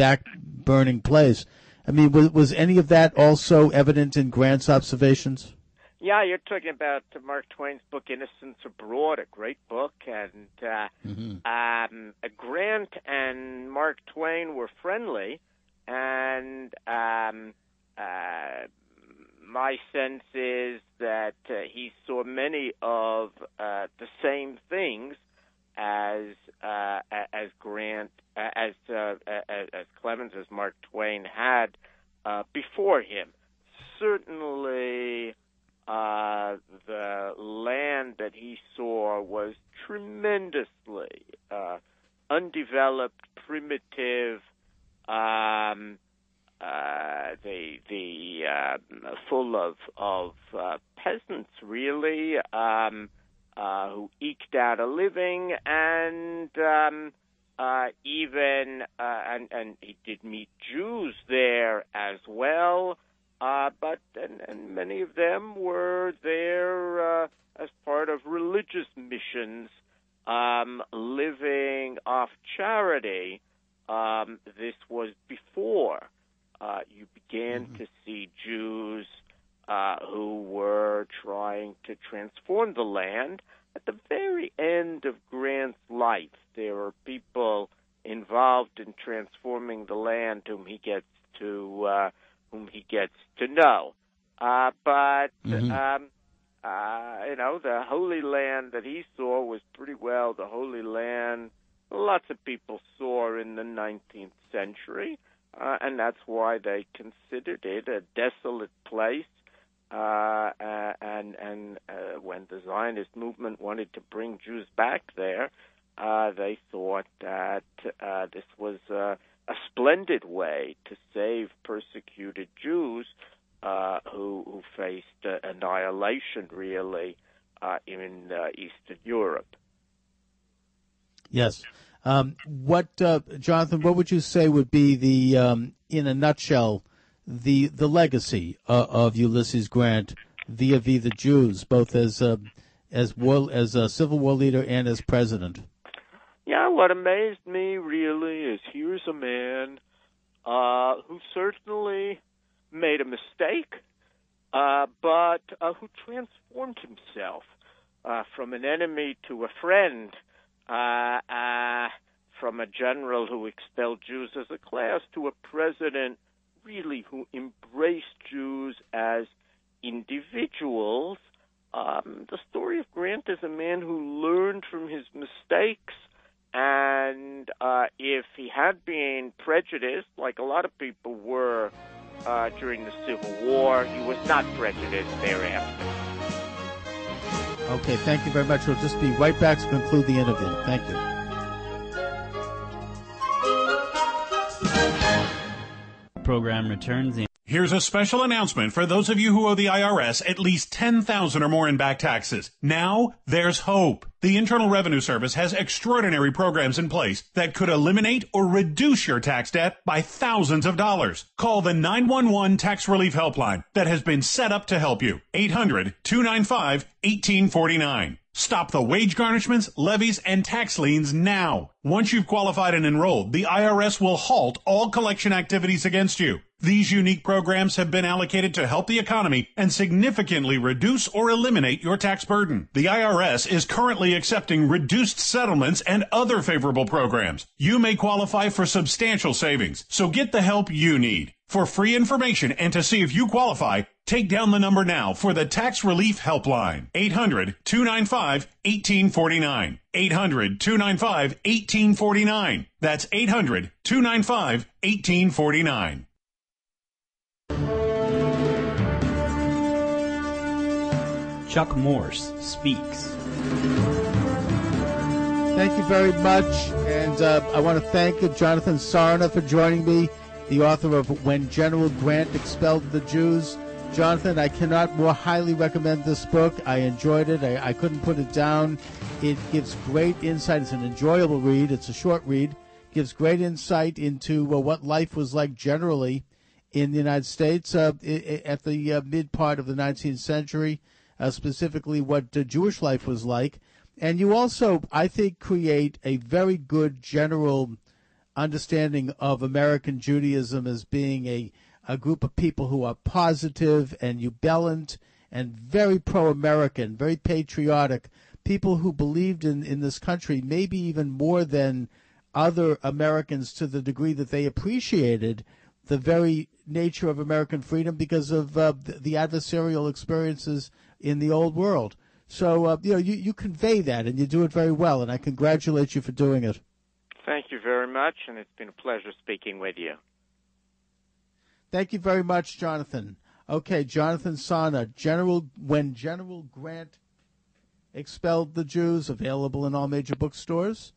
back-burning place. I mean, was, was any of that also evident in Grant's observations? Yeah, you're talking about Mark Twain's book, Innocents Abroad, a great book. And uh, mm-hmm. um, Grant and Mark Twain were friendly, and um, uh, my sense is that uh, he saw many of uh, the same things as uh, as Grant, as, uh, as as Clemens, as Mark Twain had uh, before him. Certainly, uh, the land that he saw was tremendously uh, undeveloped, primitive. Um, uh, the the uh, full of of uh, peasants, really. Um, Uh, who eked out a living, and um, uh, even uh, and, and he did meet Jews there as well. Uh, but and, and many of them were there uh, as part of religious missions, um, living off charity. Um, this was before uh, you began mm-hmm. to see Jews Uh, who were trying to transform the land. At the very end of Grant's life, there are people involved in transforming the land whom he gets to uh, whom he gets to know. Uh, but mm-hmm. um, uh, you know, the Holy Land that he saw was pretty well the Holy Land lots of people saw in the nineteenth century, uh, and that's why they considered it a desolate place. Uh, uh, and and uh, when the Zionist movement wanted to bring Jews back there, uh, they thought that uh, this was uh, a splendid way to save persecuted Jews uh, who, who faced uh, annihilation, really, uh, in uh, Eastern Europe. Yes. Um, what, uh, Jonathan, what would you say would be the, um, in a nutshell, the the legacy uh, of Ulysses Grant vis-a-vis the Jews, both as uh, as war, as a Civil War leader and as president? Yeah, what amazed me really is here's a man uh, who certainly made a mistake, uh, but uh, who transformed himself uh, from an enemy to a friend, uh, uh, from a general who expelled Jews as a class to a president really who embraced Jews as individuals. Um, the story of Grant is a man who learned from his mistakes, and uh, if he had been prejudiced, like a lot of people were uh, during the Civil War, he was not prejudiced thereafter. Okay, thank you very much. We'll just be right back to conclude the interview. Thank you. Program returns in Here's a special announcement for those of you who owe the I R S at least ten thousand dollars or more in back taxes. Now, there's hope. The Internal Revenue Service has extraordinary programs in place that could eliminate or reduce your tax debt by thousands of dollars. Call the nine one one Tax Relief Helpline that has been set up to help you. eight hundred, two nine five, one eight four nine. Stop the wage garnishments, levies, and tax liens now. Once you've qualified and enrolled, the I R S will halt all collection activities against you. These unique programs have been allocated to help the economy and significantly reduce or eliminate your tax burden. The I R S is currently accepting reduced settlements and other favorable programs. You may qualify for substantial savings, so get the help you need. For free information and to see if you qualify, take down the number now for the Tax Relief Helpline. eight hundred, two nine five, one eight four nine. eight hundred, two nine five, one eight four nine. That's eight hundred, two nine five, one eight four nine. Chuck Morse Speaks. Thank you very much, and uh, I want to thank Jonathan Sarna for joining me, the author of When General Grant Expelled the Jews. Jonathan, I cannot more highly recommend this book. I enjoyed it. I, I couldn't put it down. It gives great insight. It's an enjoyable read. It's a short read. It gives great insight into well, what life was like generally in the United States uh, at the uh, mid part of the nineteenth century. Uh, specifically what uh, Jewish life was like. And you also, I think, create a very good general understanding of American Judaism as being a, a group of people who are positive and ebullient and very pro-American, very patriotic, people who believed in, in this country maybe even more than other Americans to the degree that they appreciated the very nature of American freedom because of uh, the, the adversarial experiences in the old world. So, uh, you know, you, you convey that, and you do it very well, and I congratulate you for doing it. Thank you very much, and it's been a pleasure speaking with you. Thank you very much, Jonathan. Okay, Jonathan Sarna, General, When General Grant Expelled the Jews, available in all major bookstores.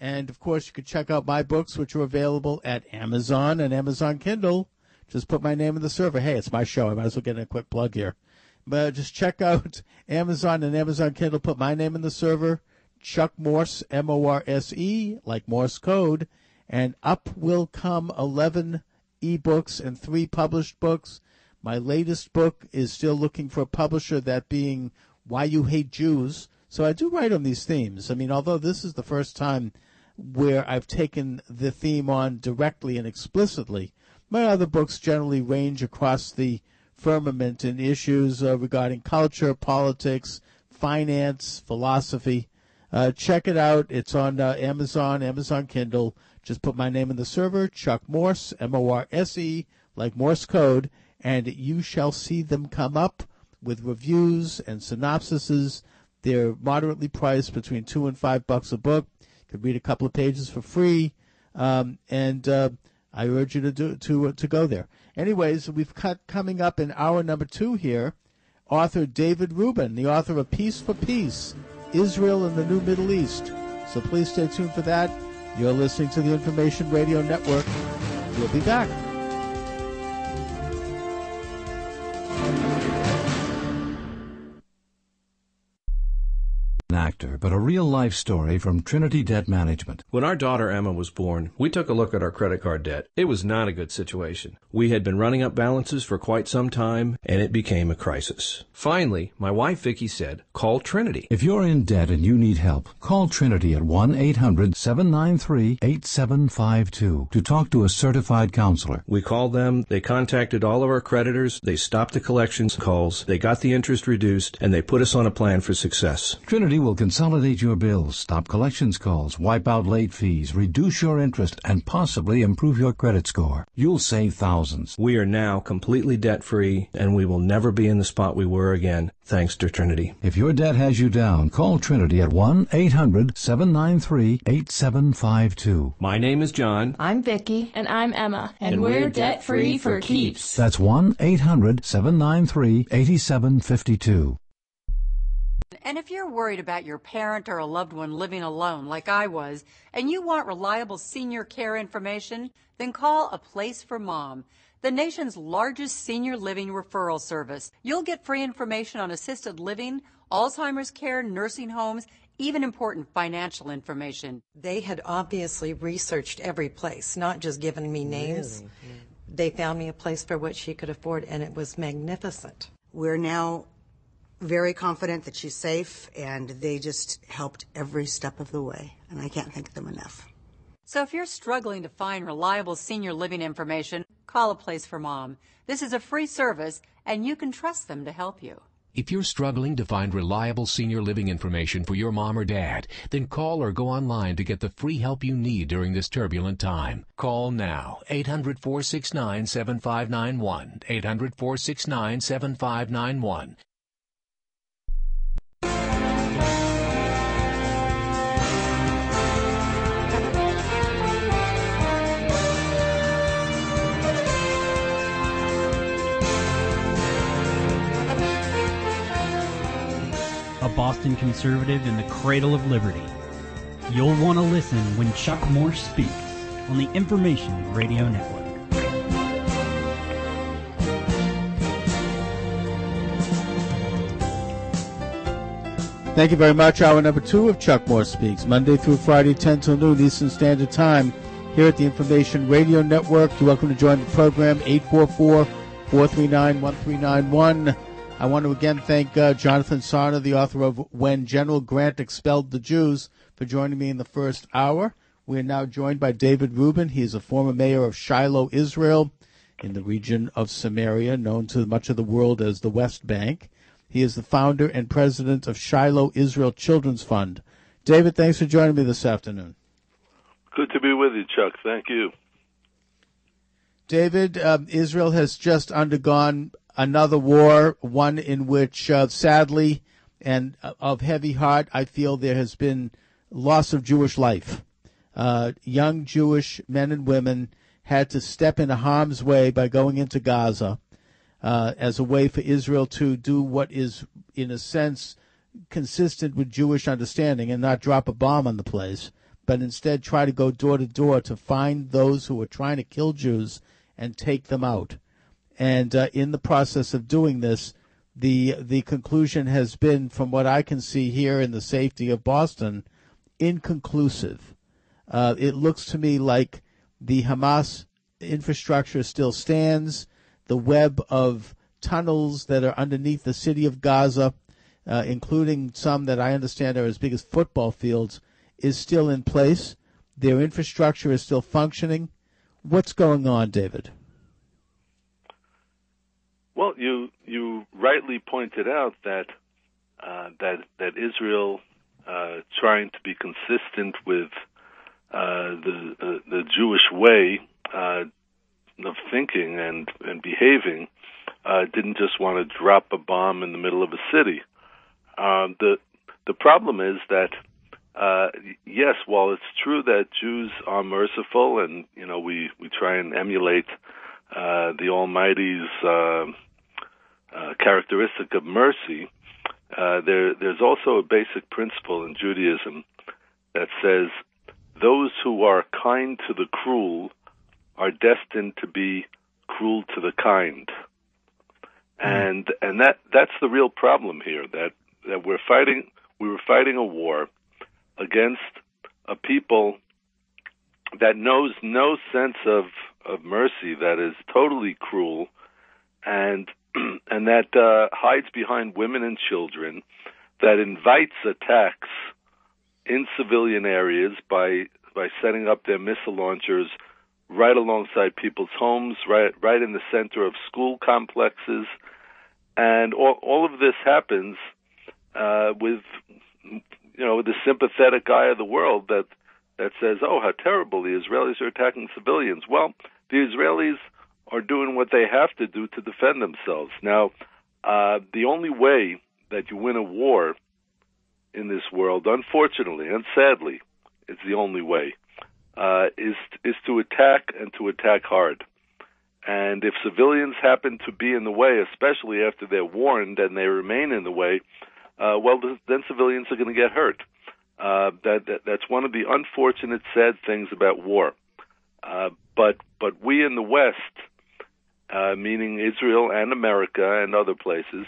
And, of course, you can check out my books, which are available at Amazon and Amazon Kindle. Just put my name in the server. Hey, it's my show. I might as well get in a quick plug here. But just check out Amazon and Amazon Kindle. Put my name in the server, Chuck Morse, M O R S E, like Morse code, and up will come eleven ebooks and three published books. My latest book is still looking for a publisher, that being Why You Hate Jews. So I do write on these themes. I mean, although this is the first time where I've taken the theme on directly and explicitly, my other books generally range across the firmament in issues uh, regarding culture, politics, finance, philosophy. Uh, check it out. It's on uh, Amazon, Amazon Kindle. Just put my name in the server, Chuck Morse, M O R S E, like Morse code, and you shall see them come up with reviews and synopsises. They're moderately priced between two and five bucks a book. You could read a couple of pages for free, um, and uh, I urge you to do to uh, to go there. Anyways, we've cut coming up in hour number two here, author David Rubin, the author of Peace for Peace, Israel and the New Middle East. So please stay tuned for that. You're listening to the Information Radio Network. We'll be back. An actor, but a real-life story from Trinity Debt Management. When our daughter Emma was born, we took a look at our credit card debt. It was not a good situation. We had been running up balances for quite some time, and it became a crisis. Finally, my wife Vicki said, call Trinity. If you're in debt and you need help, call Trinity at one eight hundred, seven nine three, eight seven five two to talk to a certified counselor. We called them. They contacted all of our creditors. They stopped the collections calls. They got the interest reduced, and they put us on a plan for success. Trinity will consolidate your bills, stop collections calls, wipe out late fees, reduce your interest, and possibly improve your credit score. You'll save thousands. We are now completely debt-free, and we will never be in the spot we were again, thanks to Trinity. If your debt has you down, call Trinity at one eight hundred, seven nine three, eight seven five two. My name is John. I'm Vicki. And I'm Emma. And, and we're, we're debt-free for keeps. That's one eight hundred, seven nine three, eight seven five two. And if you're worried about your parent or a loved one living alone, like I was, and you want reliable senior care information, then call A Place for Mom. the nation's largest senior living referral service. You'll get free information on assisted living, Alzheimer's care, nursing homes, even important financial information. They had obviously researched every place, not just given me names. Really? Yeah. They found me a place for what she could afford, and it was magnificent. We're now very confident that she's safe, and they just helped every step of the way, and I can't thank them enough. So if you're struggling to find reliable senior living information, call A Place for Mom. This is a free service, and you can trust them to help you. If you're struggling to find reliable senior living information for your mom or dad, then call or go online to get the free help you need during this turbulent time. Call now, eight hundred, four six nine, seven five nine one, eight hundred, four six nine, seven five nine one. A Boston conservative in the cradle of liberty. You'll want to listen when Chuck Moore speaks on the Information Radio Network. Thank you very much. Hour number two of Chuck Moore Speaks, Monday through Friday, ten till noon Eastern Standard Time, here at the Information Radio Network. You're welcome to join the program, eight four four, four three nine, one three nine one. I want to again thank uh, Jonathan Sarna, the author of When General Grant Expelled the Jews, for joining me in the first hour. We are now joined by David Rubin. He is a former mayor of Shiloh, Israel, in the region of Samaria, known to much of the world as the West Bank. He is the founder and president of Shiloh Israel Children's Fund. David, thanks for joining me this afternoon. Good to be with you, Chuck. Thank you. David, uh, Israel has just undergone another war, one in which, uh, sadly, and of heavy heart, I feel there has been loss of Jewish life. Uh, young Jewish men and women had to step into harm's way by going into Gaza uh, as a way for Israel to do what is, in a sense, consistent with Jewish understanding and not drop a bomb on the place, but instead try to go door to door to find those who are trying to kill Jews and take them out. And uh, in the process of doing this, the the conclusion has been, from what I can see here in the safety of Boston, inconclusive. Uh, it looks to me like the Hamas infrastructure still stands, the web of tunnels that are underneath the city of Gaza, uh, including some that I understand are as big as football fields, is still in place. Their infrastructure is still functioning. What's going on, David? Well, you you rightly pointed out that uh, that that Israel, uh, trying to be consistent with uh, the uh, the Jewish way uh, of thinking and and behaving, uh, didn't just want to drop a bomb in the middle of a city. Uh, the the problem is that uh, yes, while it's true that Jews are merciful, and you know we we try and emulate Uh, the Almighty's uh, uh, characteristic of mercy, uh, there, there's also a basic principle in Judaism that says those who are kind to the cruel are destined to be cruel to the kind. And and that that's the real problem here, that, that we're fighting, we were fighting a war against a people that knows no sense of of mercy, that is totally cruel, and and that uh, hides behind women and children, that invites attacks in civilian areas by by setting up their missile launchers right alongside people's homes, right right in the center of school complexes, and all, all of this happens uh, with you know the sympathetic eye of the world that. that says, oh, how terrible, the Israelis are attacking civilians. Well, the Israelis are doing what they have to do to defend themselves. Now, uh, the only way that you win a war in this world, unfortunately and sadly, it's the only way, uh, is is to attack and to attack hard. And if civilians happen to be in the way, especially after they're warned and they remain in the way, uh, well, then civilians are going to get hurt. Uh, that, that that's one of the unfortunate, sad things about war. Uh, but but we in the West uh, meaning Israel and America and other places,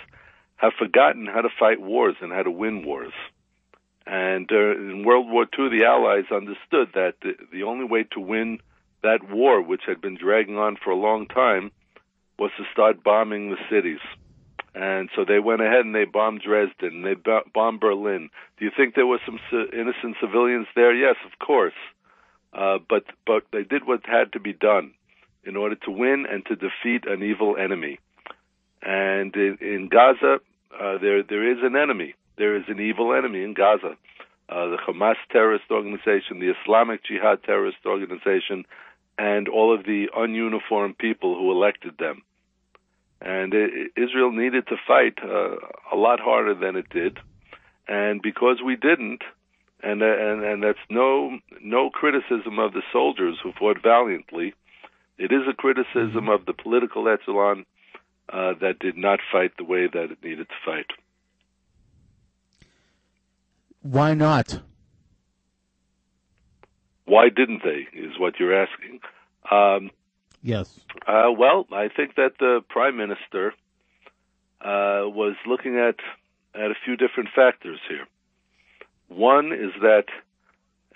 have forgotten how to fight wars and how to win wars. And uh, in World War Two, the Allies understood that the, the only way to win that war, which had been dragging on for a long time, was to start bombing the cities. And so they went ahead and they bombed Dresden, they bombed Berlin. Do you think there were some innocent civilians there? Yes, of course. Uh, but but they did what had to be done in order to win and to defeat an evil enemy. And in, in Gaza, uh, there there is an enemy. There is an evil enemy in Gaza. Uh, the Hamas terrorist organization, the Islamic Jihad terrorist organization, and all of the ununiformed people who elected them. And it, Israel needed to fight uh, a lot harder than it did. And because we didn't, and, and and that's no no criticism of the soldiers who fought valiantly, it is a criticism of the political echelon uh, that did not fight the way that it needed to fight. Why not? Why didn't they, is what you're asking. Um, yes. Uh, well, I think that the Prime Minister uh, was looking at, at a few different factors here. One is that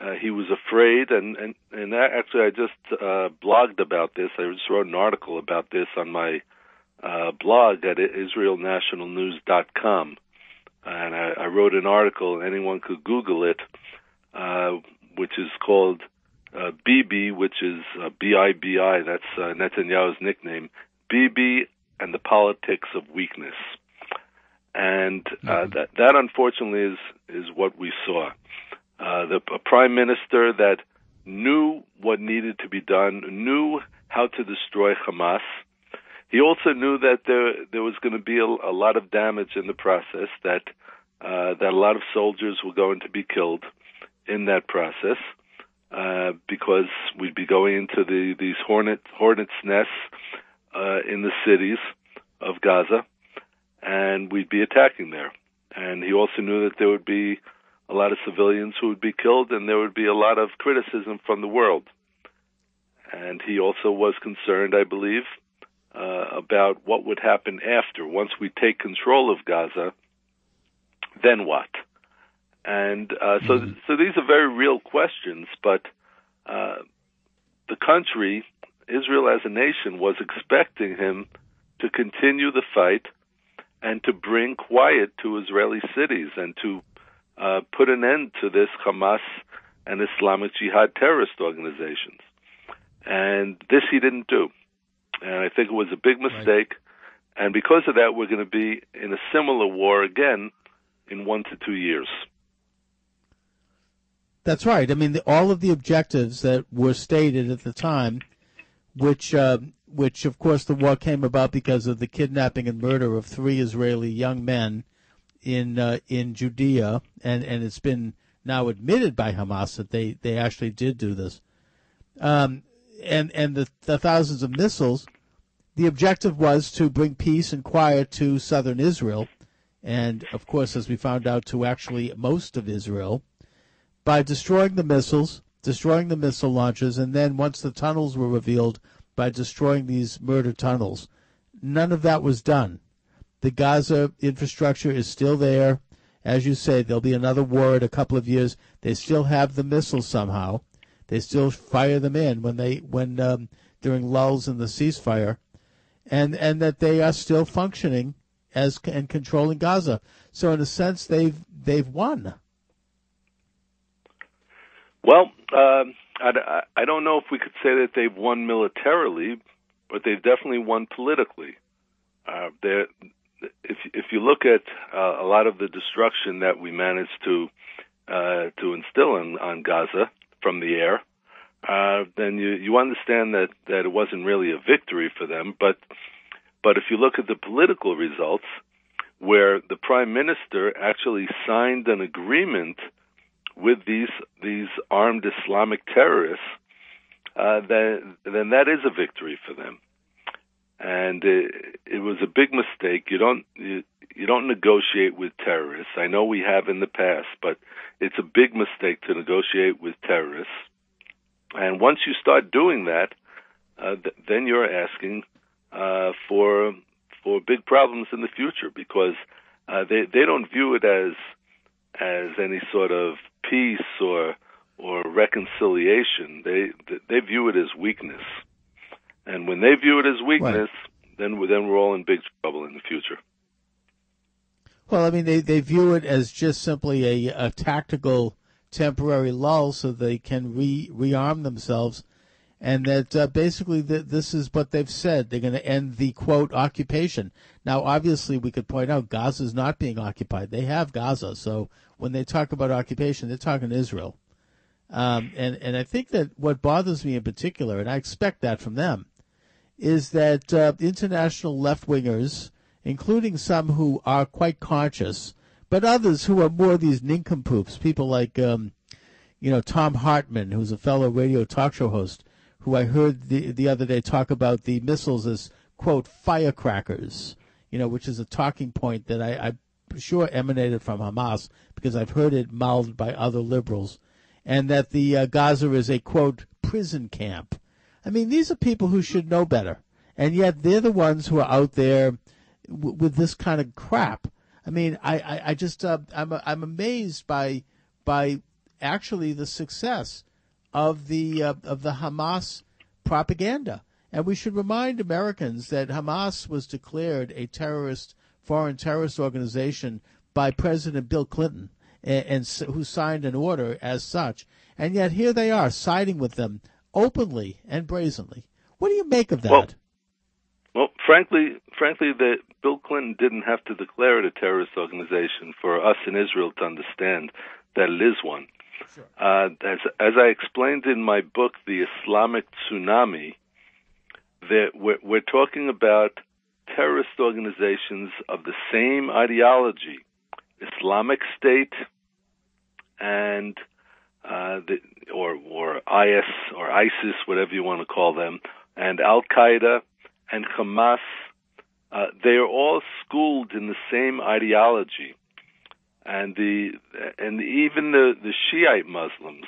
uh, he was afraid, and, and, and actually I just uh, blogged about this. I just wrote an article about this on my uh, blog at Israel National News dot com. And I, I wrote an article, anyone could Google it, uh, which is called uh, Bibi, which is uh, B I B I, that's uh, Netanyahu's nickname, Bibi and the Politics of Weakness. And uh, that, that, unfortunately, is, is what we saw. Uh, the a prime minister that knew what needed to be done, knew how to destroy Hamas. He also knew that there there was going to be a, a lot of damage in the process, that uh, that a lot of soldiers were going to be killed in that process, uh, because we'd be going into the these hornet hornets' nests uh, in the cities of Gaza, and we'd be attacking there. And he also knew that there would be a lot of civilians who would be killed, and there would be a lot of criticism from the world. And he also was concerned, I believe, Uh, about what would happen after. Once we take control of Gaza, then what? And uh, so th- so these are very real questions, but uh, the country, Israel as a nation, was expecting him to continue the fight and to bring quiet to Israeli cities and to uh, put an end to this Hamas and Islamic Jihad terrorist organizations. And this he didn't do. And I think it was a big mistake. Right. And because of that, we're going to be in a similar war again in one to two years. That's right. I mean, the, all of the objectives that were stated at the time, which, uh, which of course, the war came about because of the kidnapping and murder of three Israeli young men in uh, in Judea, and, and it's been now admitted by Hamas that they, they actually did do this. Um And and the, the thousands of missiles, the objective was to bring peace and quiet to southern Israel, and, of course, as we found out, to actually most of Israel, by destroying the missiles, destroying the missile launchers, and then once the tunnels were revealed, by destroying these murder tunnels. None of that was done. The Gaza infrastructure is still there. As you say, there'll be another war in a couple of years. They still have the missiles somehow. They still fire them in when they when um, during lulls in the ceasefire, and and that they are still functioning as and controlling Gaza. So in a sense, they've they've won. Well, uh, I, I don't know if we could say that they've won militarily, but they've definitely won politically. Uh, if if you look at uh, a lot of the destruction that we managed to uh, to instill in, on Gaza from the air, uh, then you, you understand that, that it wasn't really a victory for them. But but if you look at the political results, where the prime minister actually signed an agreement with these these armed Islamic terrorists, uh, then, then that is a victory for them. And it, it was a big mistake. You don't you, you don't negotiate with terrorists. I know we have in the past, but it's a big mistake to negotiate with terrorists. And once you start doing that, uh, th- then you're asking uh, for for big problems in the future, because uh, they they don't view it as as any sort of peace or or reconciliation. They they view it as weakness, and when they view it as weakness, right. then then we're all in big trouble in the future. Well, I mean, they, they view it as just simply a, a tactical temporary lull so they can re, rearm themselves, and that uh, basically th this is what they've said. They're going to end the, quote, occupation. Now, obviously, we could point out Gaza's not being occupied. They have Gaza. So when they talk about occupation, they're talking Israel. Um, and, and I think that what bothers me in particular, and I expect that from them, is that uh, international left-wingers, including some who are quite conscious, but others who are more these nincompoops, people like, um, you know, Tom Hartman, who's a fellow radio talk show host, who I heard the, the other day talk about the missiles as, quote, firecrackers, you know, which is a talking point that I, I'm sure emanated from Hamas, because I've heard it mouthed by other liberals, and that the uh, Gaza is a, quote, prison camp. I mean, these are people who should know better, and yet they're the ones who are out there with this kind of crap. I mean, I, I, I just, uh, I'm, I'm amazed by, by actually the success of the, uh, of the Hamas propaganda. And we should remind Americans that Hamas was declared a terrorist, foreign terrorist organization by President Bill Clinton, and, and who signed an order as such. And yet here they are siding with them openly and brazenly. What do you make of that? Well, Well, frankly, frankly, the, Bill Clinton didn't have to declare it a terrorist organization for us in Israel to understand that it is one. Sure. Uh, as, as I explained in my book, The Islamic Tsunami, that we're, we're talking about terrorist organizations of the same ideology, Islamic State and uh, the, or, or IS or ISIS, whatever you want to call them, and Al-Qaeda and Hamas. Uh, they are all schooled in the same ideology, and the and even the, the Shiite Muslims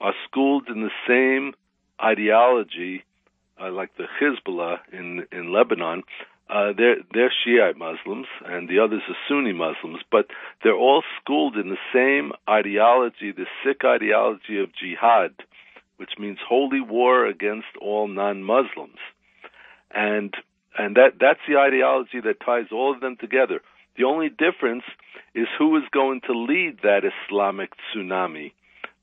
are schooled in the same ideology, uh, like the Hezbollah in in Lebanon. Uh, they're they're Shiite Muslims, and the others are Sunni Muslims, but they're all schooled in the same ideology, the Sikh ideology of jihad, which means holy war against all non-Muslims. And and that that's the ideology that ties all of them together. The only difference is who is going to lead that Islamic tsunami.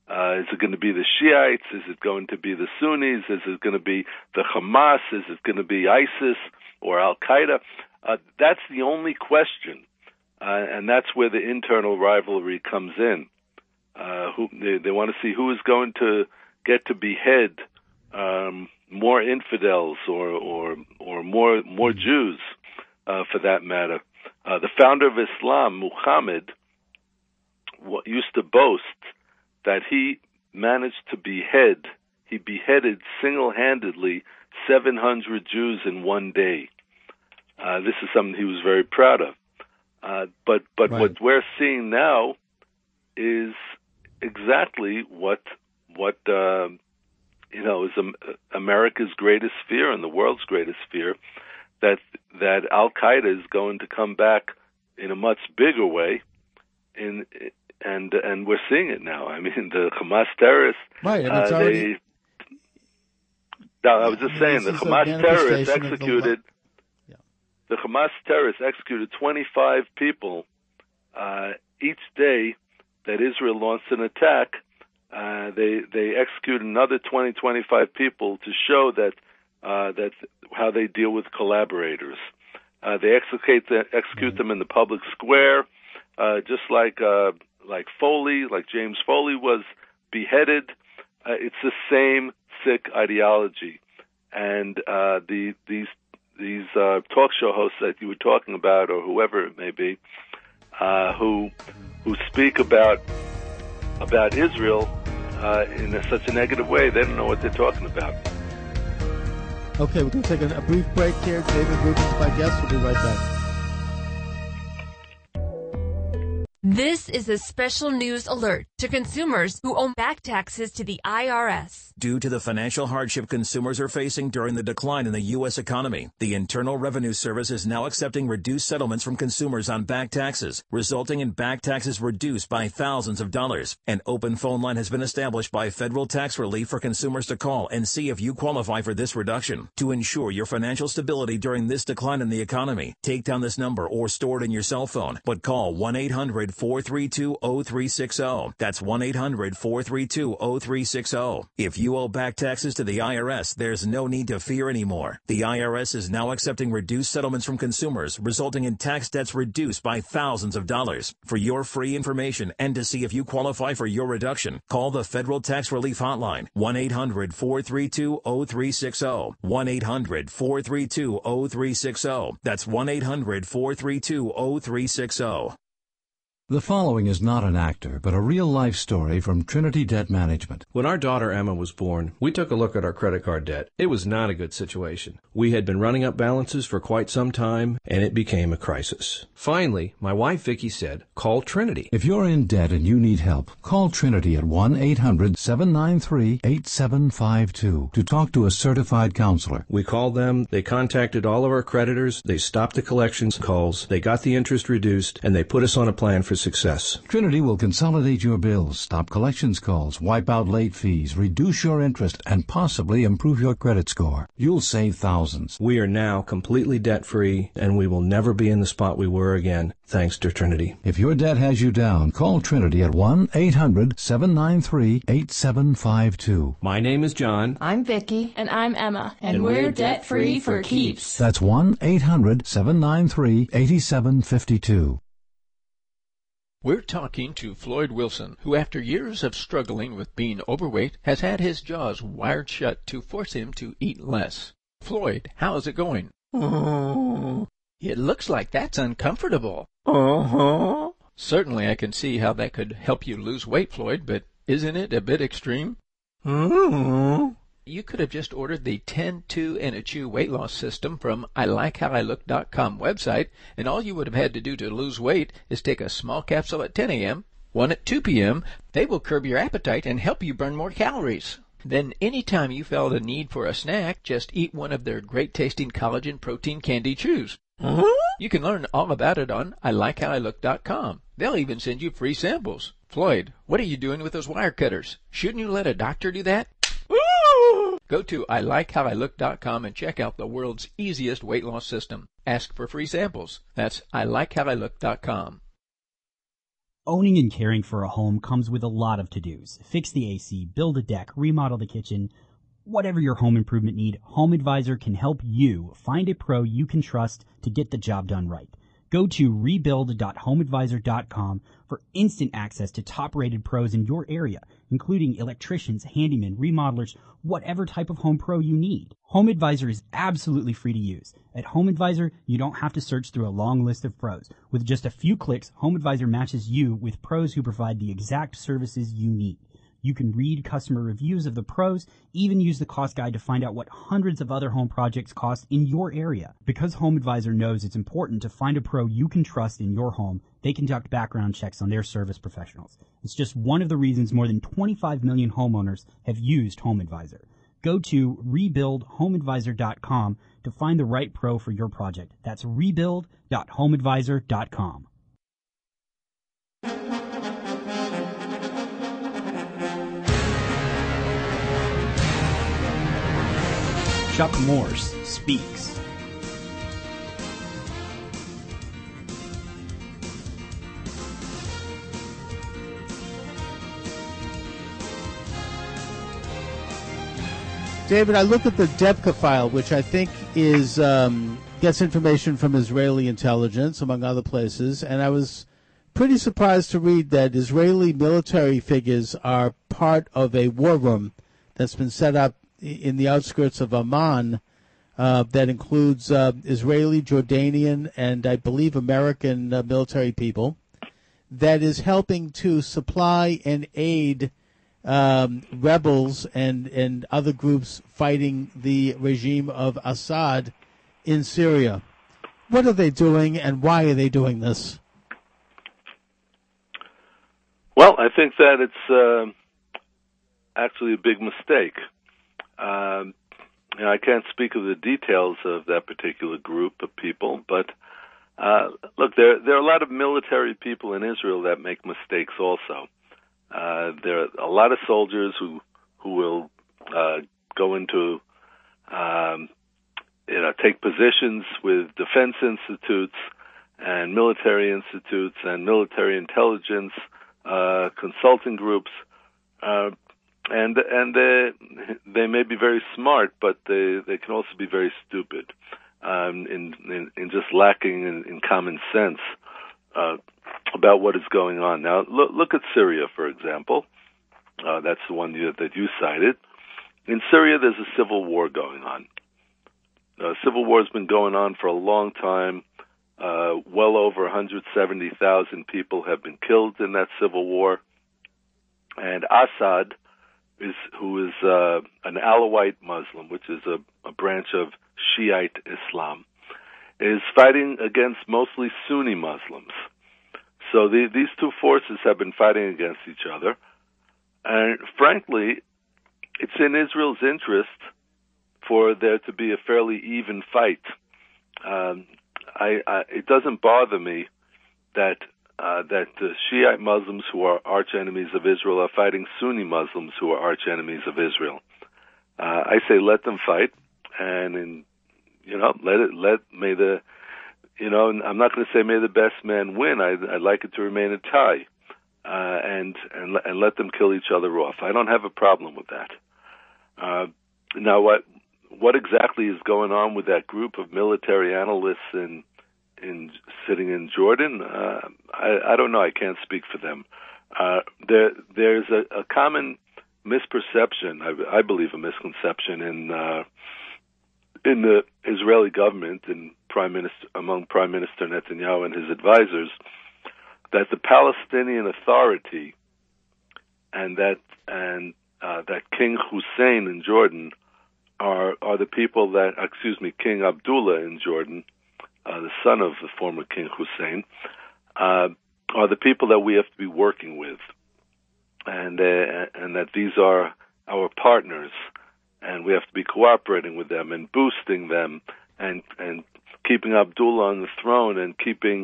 Uh, is it going to be the Shiites? Is it going to be the Sunnis? Is it going to be the Hamas? Is it going to be ISIS or Al-Qaeda? Uh, that's the only question, uh, and that's where the internal rivalry comes in. Uh, who, they, they want to see who is going to get to behead Um, more infidels or or or more more Jews, uh, for that matter. Uh, the founder of Islam, Muhammad, w used to boast that he managed to behead. He beheaded single-handedly seven hundred Jews in one day. Uh, this is something he was very proud of. Uh, but but right. what we're seeing now is exactly what what. Uh, You know, is America's greatest fear and the world's greatest fear, that that Al Qaeda is going to come back in a much bigger way, in and and we're seeing it now. I mean, the Hamas terrorists. Right, and it's uh, already. They, I was just I mean, saying the Hamas terrorists executed. The, yeah. the Hamas terrorists executed twenty-five people uh, each day that Israel launched an attack. Uh, they they execute another twenty, twenty-five people to show that uh, that's how they deal with collaborators. Uh, they execute the, execute them in the public square, uh, just like uh, like Foley, like James Foley was beheaded. Uh, it's the same sick ideology, and uh, the these these uh, talk show hosts that you were talking about, or whoever it may be, uh, who who speak about. about Israel uh, in a, such a negative way. They don't know what they're talking about. Okay, we're going to take a, a brief break here. David Rubin is my guest. We'll be right back. This is a special news alert to consumers who owe back taxes to the I R S. Due to the financial hardship consumers are facing during the decline in the U S economy, the Internal Revenue Service is now accepting reduced settlements from consumers on back taxes, resulting in back taxes reduced by thousands of dollars. An open phone line has been established by Federal Tax Relief for consumers to call and see if you qualify for this reduction. To ensure your financial stability during this decline in the economy, take down this number or store it in your cell phone, but call one eight hundred, four three two, zero three six zero. That's one eight hundred, four three two, zero three six zero. If you owe back taxes to the I R S, there's no need to fear anymore. The I R S is now accepting reduced settlements from consumers, resulting in tax debts reduced by thousands of dollars. For your free information and to see if you qualify for your reduction, call the Federal Tax Relief Hotline, one eight hundred, four three two, zero three six zero. one eight hundred, four three two, zero three six zero. That's one eight hundred, four three two, zero three six zero. The following is not an actor, but a real-life story from Trinity Debt Management. When our daughter Emma was born, we took a look at our credit card debt. It was not a good situation. We had been running up balances for quite some time, and it became a crisis. Finally, my wife Vicki said, call Trinity. If you're in debt and you need help, call Trinity at one eight hundred, seven nine three, eight seven five two to talk to a certified counselor. We called them, they contacted all of our creditors, they stopped the collections calls, they got the interest reduced, and they put us on a plan for success. Trinity will consolidate your bills, stop collections calls, wipe out late fees, reduce your interest, and possibly improve your credit score. You'll save thousands. We are now completely debt-free, and we will never be in the spot we were again, thanks to Trinity. If your debt has you down, call Trinity at one eight hundred, seven nine three, eight seven five two. My name is John. I'm Vicki. And I'm Emma. And, and we're, we're debt-free for keeps. That's one eight hundred, seven nine three, eight seven five two. We're talking to Floyd Wilson, who after years of struggling with being overweight has had his jaws wired shut to force him to eat less. Floyd, how's it going? Oh, it looks like that's uncomfortable. Uh-huh. Certainly I can see how that could help you lose weight, Floyd, but isn't it a bit extreme? Uh-huh. You could have just ordered the ten, two, and a chew weight loss system from I like how I look dot com website, and all you would have had to do to lose weight is take a small capsule at ten a m, one at two p m They will curb your appetite and help you burn more calories. Then any time you felt a need for a snack, just eat one of their great-tasting collagen protein candy chews. You can learn all about it on I like how I look dot com. They'll even send you free samples. Floyd, what are you doing with those wire cutters? Shouldn't you let a doctor do that? Go to I like how I look dot com and check out the world's easiest weight loss system. Ask for free samples. That's I like how I look dot com. Owning and caring for a home comes with a lot of to-dos. Fix the A C, build a deck, remodel the kitchen. Whatever your home improvement need, HomeAdvisor can help you find a pro you can trust to get the job done right. Go to rebuild dot home advisor dot com for instant access to top-rated pros in your area, including electricians, handymen, remodelers, whatever type of home pro you need. HomeAdvisor is absolutely free to use. At HomeAdvisor, you don't have to search through a long list of pros. With just a few clicks, HomeAdvisor matches you with pros who provide the exact services you need. You can read customer reviews of the pros, even use the cost guide to find out what hundreds of other home projects cost in your area. Because HomeAdvisor knows it's important to find a pro you can trust in your home, they conduct background checks on their service professionals. It's just one of the reasons more than twenty-five million homeowners have used HomeAdvisor. Go to rebuild home advisor dot com to find the right pro for your project. That's rebuild dot home advisor dot com. Chuck Morse speaks. David, I look at the DEPCA file, which I think is um, gets information from Israeli intelligence, among other places, and I was pretty surprised to read that Israeli military figures are part of a war room that's been set up in the outskirts of Amman, uh, that includes uh, Israeli, Jordanian, and I believe American uh, military people, that is helping to supply and aid um, rebels and, and other groups fighting the regime of Assad in Syria. What are they doing, and why are they doing this? Well, I think that it's uh, actually a big mistake. Um, you know, I can't speak of the details of that particular group of people, but uh, look, there there are a lot of military people in Israel that make mistakes also. Uh, there are a lot of soldiers who who will uh, go into um, you know take positions with defense institutes and military institutes and military intelligence uh, consulting groups, uh, and and they they may be very smart, but they they can also be very stupid, um, in, in in just lacking in, in common sense Uh, about what is going on. Now, look, look at Syria, for example. Uh, that's the one you, that you cited. In Syria, there's a civil war going on. Uh, civil war has been going on for a long time. Uh, well over one hundred seventy thousand people have been killed in that civil war. And Assad, is, who is uh, an Alawite Muslim, which is a, a branch of Shiite Islam, is fighting against mostly Sunni Muslims. So the, these two forces have been fighting against each other. And frankly, it's in Israel's interest for there to be a fairly even fight. Um, I, I, it doesn't bother me that uh, that the Shiite Muslims who are arch-enemies of Israel are fighting Sunni Muslims who are arch-enemies of Israel. Uh, I say let them fight, and in You know, let it, let, may the, you know, I'm not going to say may the best man win. I, I'd like it to remain a tie, uh, and, and, and let them kill each other off. I don't have a problem with that. Uh, now what, what exactly is going on with that group of military analysts in, in sitting in Jordan? Uh, I, I don't know. I can't speak for them. Uh, there, there's a, a common misperception, I, I believe a misconception in, uh, in the Israeli government and Prime Minister, among Prime Minister Netanyahu and his advisors, that the Palestinian Authority and that and uh, that King Hussein in Jordan are are the people that excuse me King Abdullah in Jordan, uh, the son of the former King Hussein, uh, are the people that we have to be working with, and uh, and that these are our partners. And we have to be cooperating with them and boosting them and and keeping Abdullah on the throne and keeping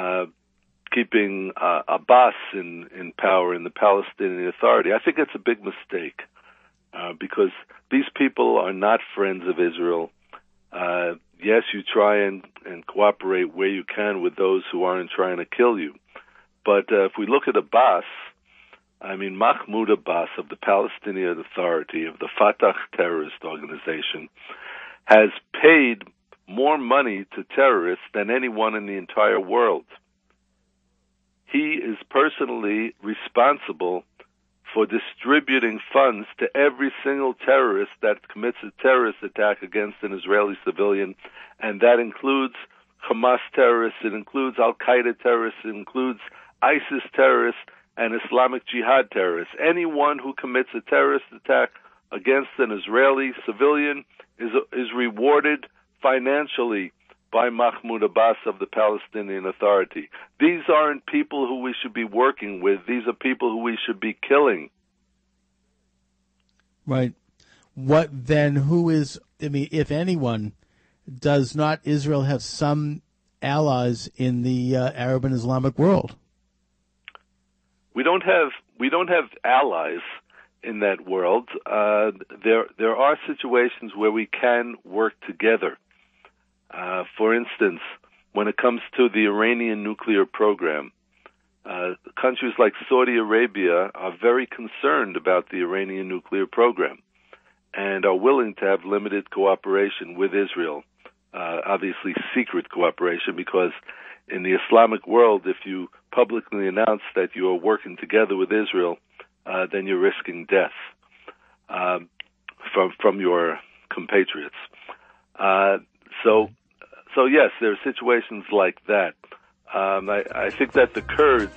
uh, keeping uh, Abbas in, in power in the Palestinian Authority. I think it's a big mistake uh, because these people are not friends of Israel. Uh, yes, you try and, and cooperate where you can with those who aren't trying to kill you. But uh, if we look at Abbas, I mean, Mahmoud Abbas of the Palestinian Authority, of the Fatah terrorist organization, has paid more money to terrorists than anyone in the entire world. He is personally responsible for distributing funds to every single terrorist that commits a terrorist attack against an Israeli civilian, and that includes Hamas terrorists, it includes Al-Qaeda terrorists, it includes ISIS terrorists, and Islamic Jihad terrorists. Anyone who commits a terrorist attack against an Israeli civilian is is rewarded financially by Mahmoud Abbas of the Palestinian Authority. These aren't people who we should be working with. These are people who we should be killing. Right. What then, who is, I mean, if anyone, does not Israel have some allies in the uh, Arab and Islamic world? We don't have we don't have allies in that world. Uh, there there are situations where we can work together. Uh, for instance, when it comes to the Iranian nuclear program, uh, countries like Saudi Arabia are very concerned about the Iranian nuclear program and are willing to have limited cooperation with Israel. Uh, obviously, secret cooperation, because in the Islamic world, if you publicly announce that you are working together with Israel, uh, then you're risking death uh, from from your compatriots. Uh, so, so yes, there are situations like that. Um, I, I think that the Kurds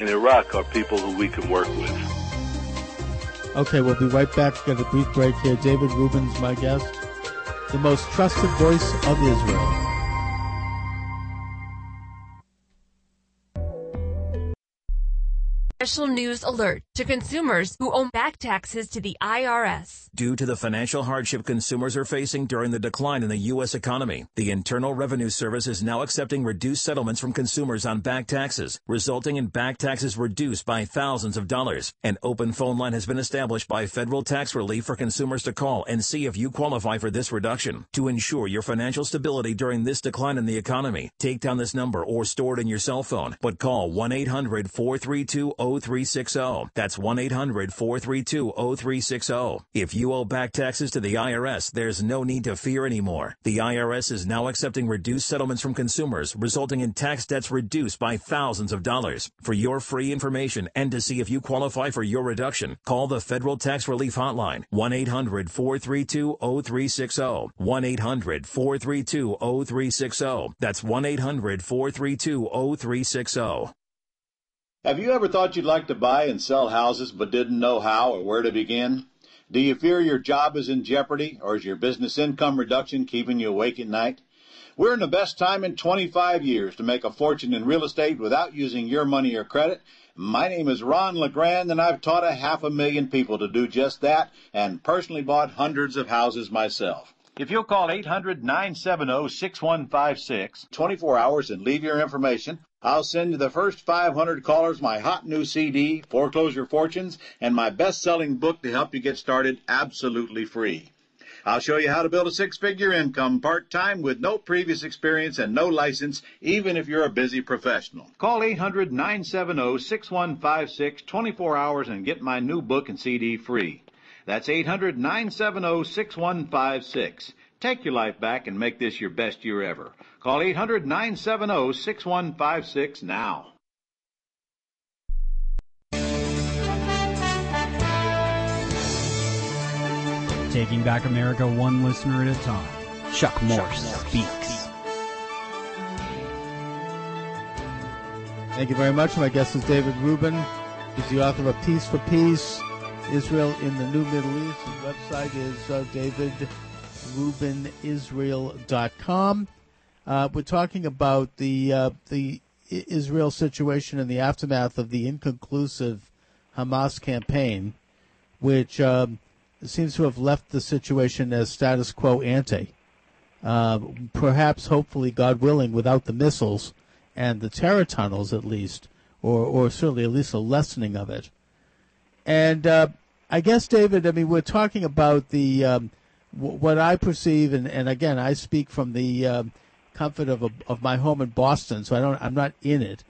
in Iraq are people who we can work with. Okay, we'll be right back. We've got a brief break here. David Rubin's my guest, the most trusted voice of Israel. special news alert to consumers who owe back taxes to the I R S. Due to the financial hardship consumers are facing during the decline in the U S economy, the Internal Revenue Service is now accepting reduced settlements from consumers on back taxes, resulting in back taxes reduced by thousands of dollars. An open phone line has been established by federal tax relief for consumers to call and see if you qualify for this reduction. To ensure your financial stability during this decline in the economy, take down this number or store it in your cell phone, but call one eight hundred, four three two, oh three six oh. That's one eight hundred, four three two, oh three six oh. If you owe back taxes to the I R S, there's no need to fear anymore. The I R S is now accepting reduced settlements from consumers, resulting in tax debts reduced by thousands of dollars. For your free information and to see if you qualify for your reduction, call the Federal Tax Relief Hotline, one eight hundred, four three two, oh three six oh, one eight hundred, four three two, oh three six oh. That's one eight hundred, four three two, oh three six oh. Have you ever thought you'd like to buy and sell houses but didn't know how or where to begin? Do you fear your job is in jeopardy, or is your business income reduction keeping you awake at night? We're in the best time in twenty-five years to make a fortune in real estate without using your money or credit. My name is Ron LeGrand, and I've taught a half a million people to do just that and personally bought hundreds of houses myself. If you'll call eight hundred, nine seven oh, six one five six, twenty-four hours, and leave your information, I'll send you the first five hundred callers my hot new C D, Foreclosure Fortunes, and my best-selling book to help you get started absolutely free. I'll show you how to build a six-figure income part-time with no previous experience and no license, even if you're a busy professional. Call eight hundred, nine seven oh, six one five six, twenty-four hours, and get my new book and C D free. That's eight hundred, nine seven oh, six one five six. Take your life back and make this your best year ever. Call eight hundred, nine seven oh, six one five six now. Taking back America one listener at a time. Chuck Morse Speaks. Thank you very much. My guest is David Rubin. He's the author of Peace for Peace, Israel in the New Middle East. His website is uh, David Rubin Israel dot com. Uh, we're talking about the uh, the Israel situation in the aftermath of the inconclusive Hamas campaign, which um, seems to have left the situation as status quo ante. Uh, perhaps, hopefully, God willing, without the missiles and the terror tunnels, at least, or or certainly at least a lessening of it. And uh, I guess, David, I mean, we're talking about the um, w- what I perceive, and, and again, I speak from the um, comfort of a, of my home in Boston, so I don't, I'm not in it,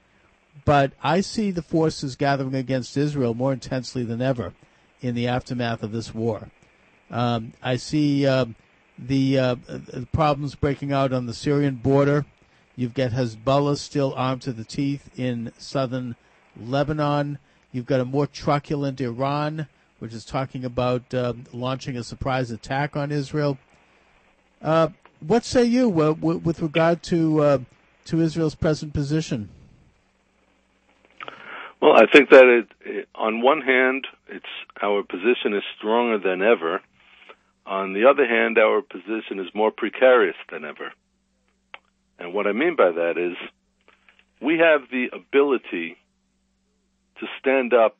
but I see the forces gathering against Israel more intensely than ever in the aftermath of this war. Um, I see um, the uh, problems breaking out on the Syrian border. You've got Hezbollah still armed to the teeth in southern Lebanon. You've got a more truculent Iran, which is talking about uh, launching a surprise attack on Israel. Uh, what say you uh, w- with regard to uh, to Israel's present position? Well, I think that it, it, on one hand, it's our position is stronger than ever. On the other hand, our position is more precarious than ever. And what I mean by that is we have the ability to stand up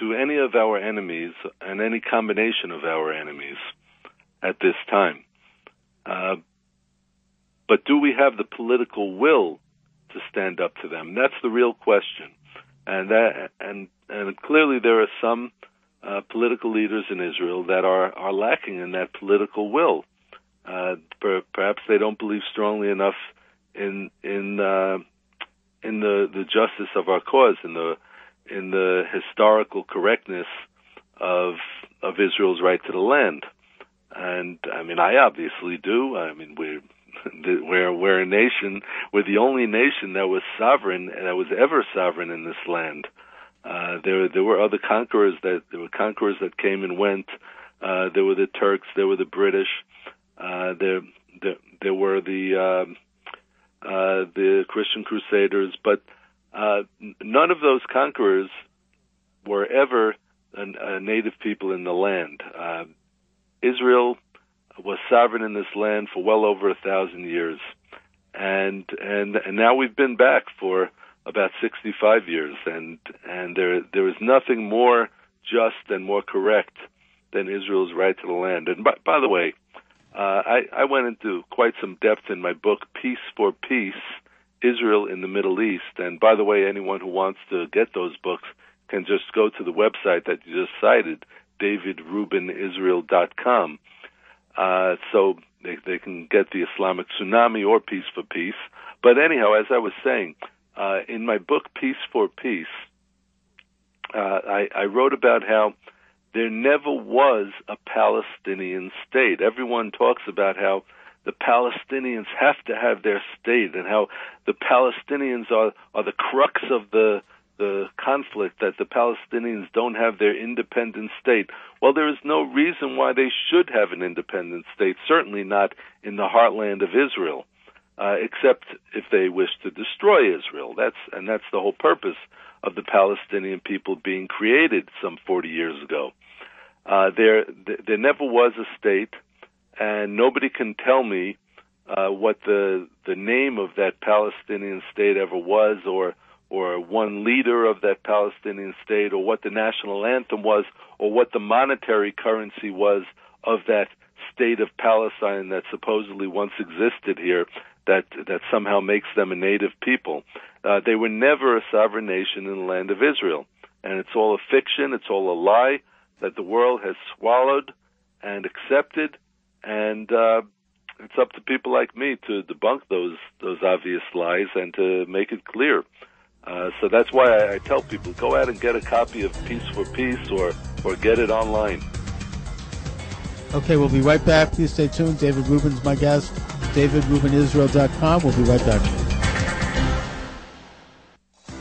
to any of our enemies and any combination of our enemies at this time. Uh, but do we have the political will to stand up to them? That's the real question. And that, and and clearly there are some uh, political leaders in Israel that are, are lacking in that political will. Uh, per, perhaps they don't believe strongly enough in in uh, in the, the justice of our cause, in the in the historical correctness of of Israel's right to the land. And I mean, I obviously do. I mean, we're we're we're a nation. We're the only nation that was sovereign, that was ever sovereign in this land. Uh, there there were other conquerors that there were conquerors that came and went. Uh, there were the Turks. There were the British. Uh, there there there were the um, Uh, the Christian Crusaders, but uh, none of those conquerors were ever an, a native people in the land. Uh, Israel was sovereign in this land for well over a thousand years, and and, and now we've been back for about sixty-five years, and and there there is nothing more just and more correct than Israel's right to the land. And by, by the way, uh, I, I went into quite some depth in my book, Peace for Peace, Israel in the Middle East. And by the way, anyone who wants to get those books can just go to the website that you just cited, David Rubin Israel dot com. Uh, so they, they can get the Islamic Tsunami or Peace for Peace. But anyhow, as I was saying, uh, in my book, Peace for Peace, uh, I, I wrote about how there never was a Palestinian state. Everyone talks about how the Palestinians have to have their state and how the Palestinians are, are the crux of the, the conflict, that the Palestinians don't have their independent state. Well, there is no reason why they should have an independent state, certainly not in the heartland of Israel, uh, except if they wish to destroy Israel. That's, and that's the whole purpose of the Palestinian people being created some forty years ago. Uh, there, there never was a state, and nobody can tell me uh, what the the name of that Palestinian state ever was, or or one leader of that Palestinian state, or what the national anthem was, or what the monetary currency was of that state of Palestine that supposedly once existed here, that that somehow makes them a native people. Uh, they were never a sovereign nation in the land of Israel, and it's all a fiction, it's all a lie that the world has swallowed and accepted. And uh, it's up to people like me to debunk those those obvious lies and to make it clear. Uh, so that's why I, I tell people, go out and get a copy of Peace for Peace, or, or get it online. Okay, we'll be right back. Please stay tuned. David Rubin's my guest. David Rubin Israel dot com. We'll be right back.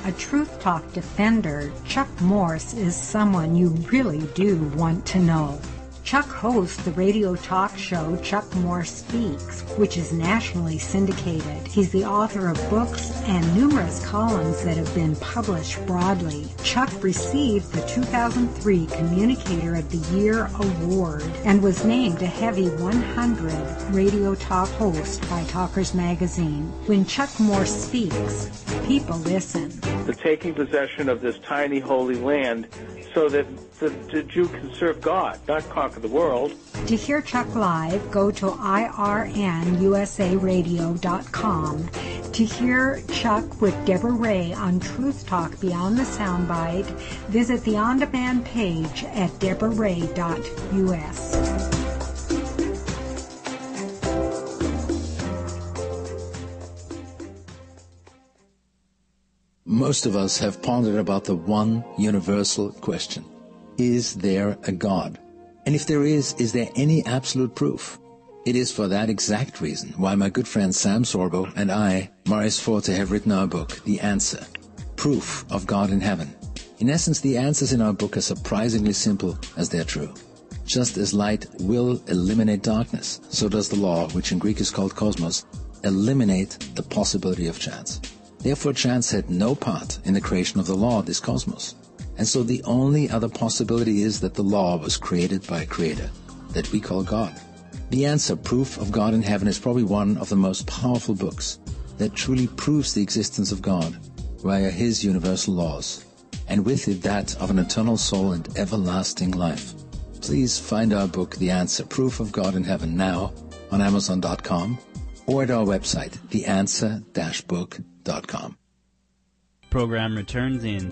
A Truth Talk defender, Chuck Morse, is someone you really do want to know. Chuck hosts the radio talk show Chuck Moore Speaks, which is nationally syndicated. He's the author of books and numerous columns that have been published broadly. Chuck received the two thousand three Communicator of the Year Award and was named a Heavy one hundred radio talk host by Talkers Magazine. When Chuck Moore speaks, people listen. The taking possession of this tiny holy land so that the, the Jew can serve God, not conquer the world. To hear Chuck live, go to I R N U S A radio dot com. To hear Chuck with Deborah Ray on Truth Talk Beyond the Soundbite, visit the on-demand page at deborah ray dot U S. Most of us have pondered about the one universal question. Is there a God? And if there is, is there any absolute proof? It is for that exact reason why my good friend Sam Sorbo and I, Marius Forte, have written our book, The Answer, Proof of God in Heaven. In essence, the answers in our book are surprisingly simple as they're true. Just as light will eliminate darkness, so does the law, which in Greek is called cosmos, eliminate the possibility of chance. Therefore, chance had no part in the creation of the law, this cosmos. And so the only other possibility is that the law was created by a creator that we call God. The Answer, Proof of God in Heaven, is probably one of the most powerful books that truly proves the existence of God via his universal laws, and with it that of an eternal soul and everlasting life. Please find our book, The Answer, Proof of God in Heaven, now on amazon dot com or at our website, the answer dash book dot com. Program returns in.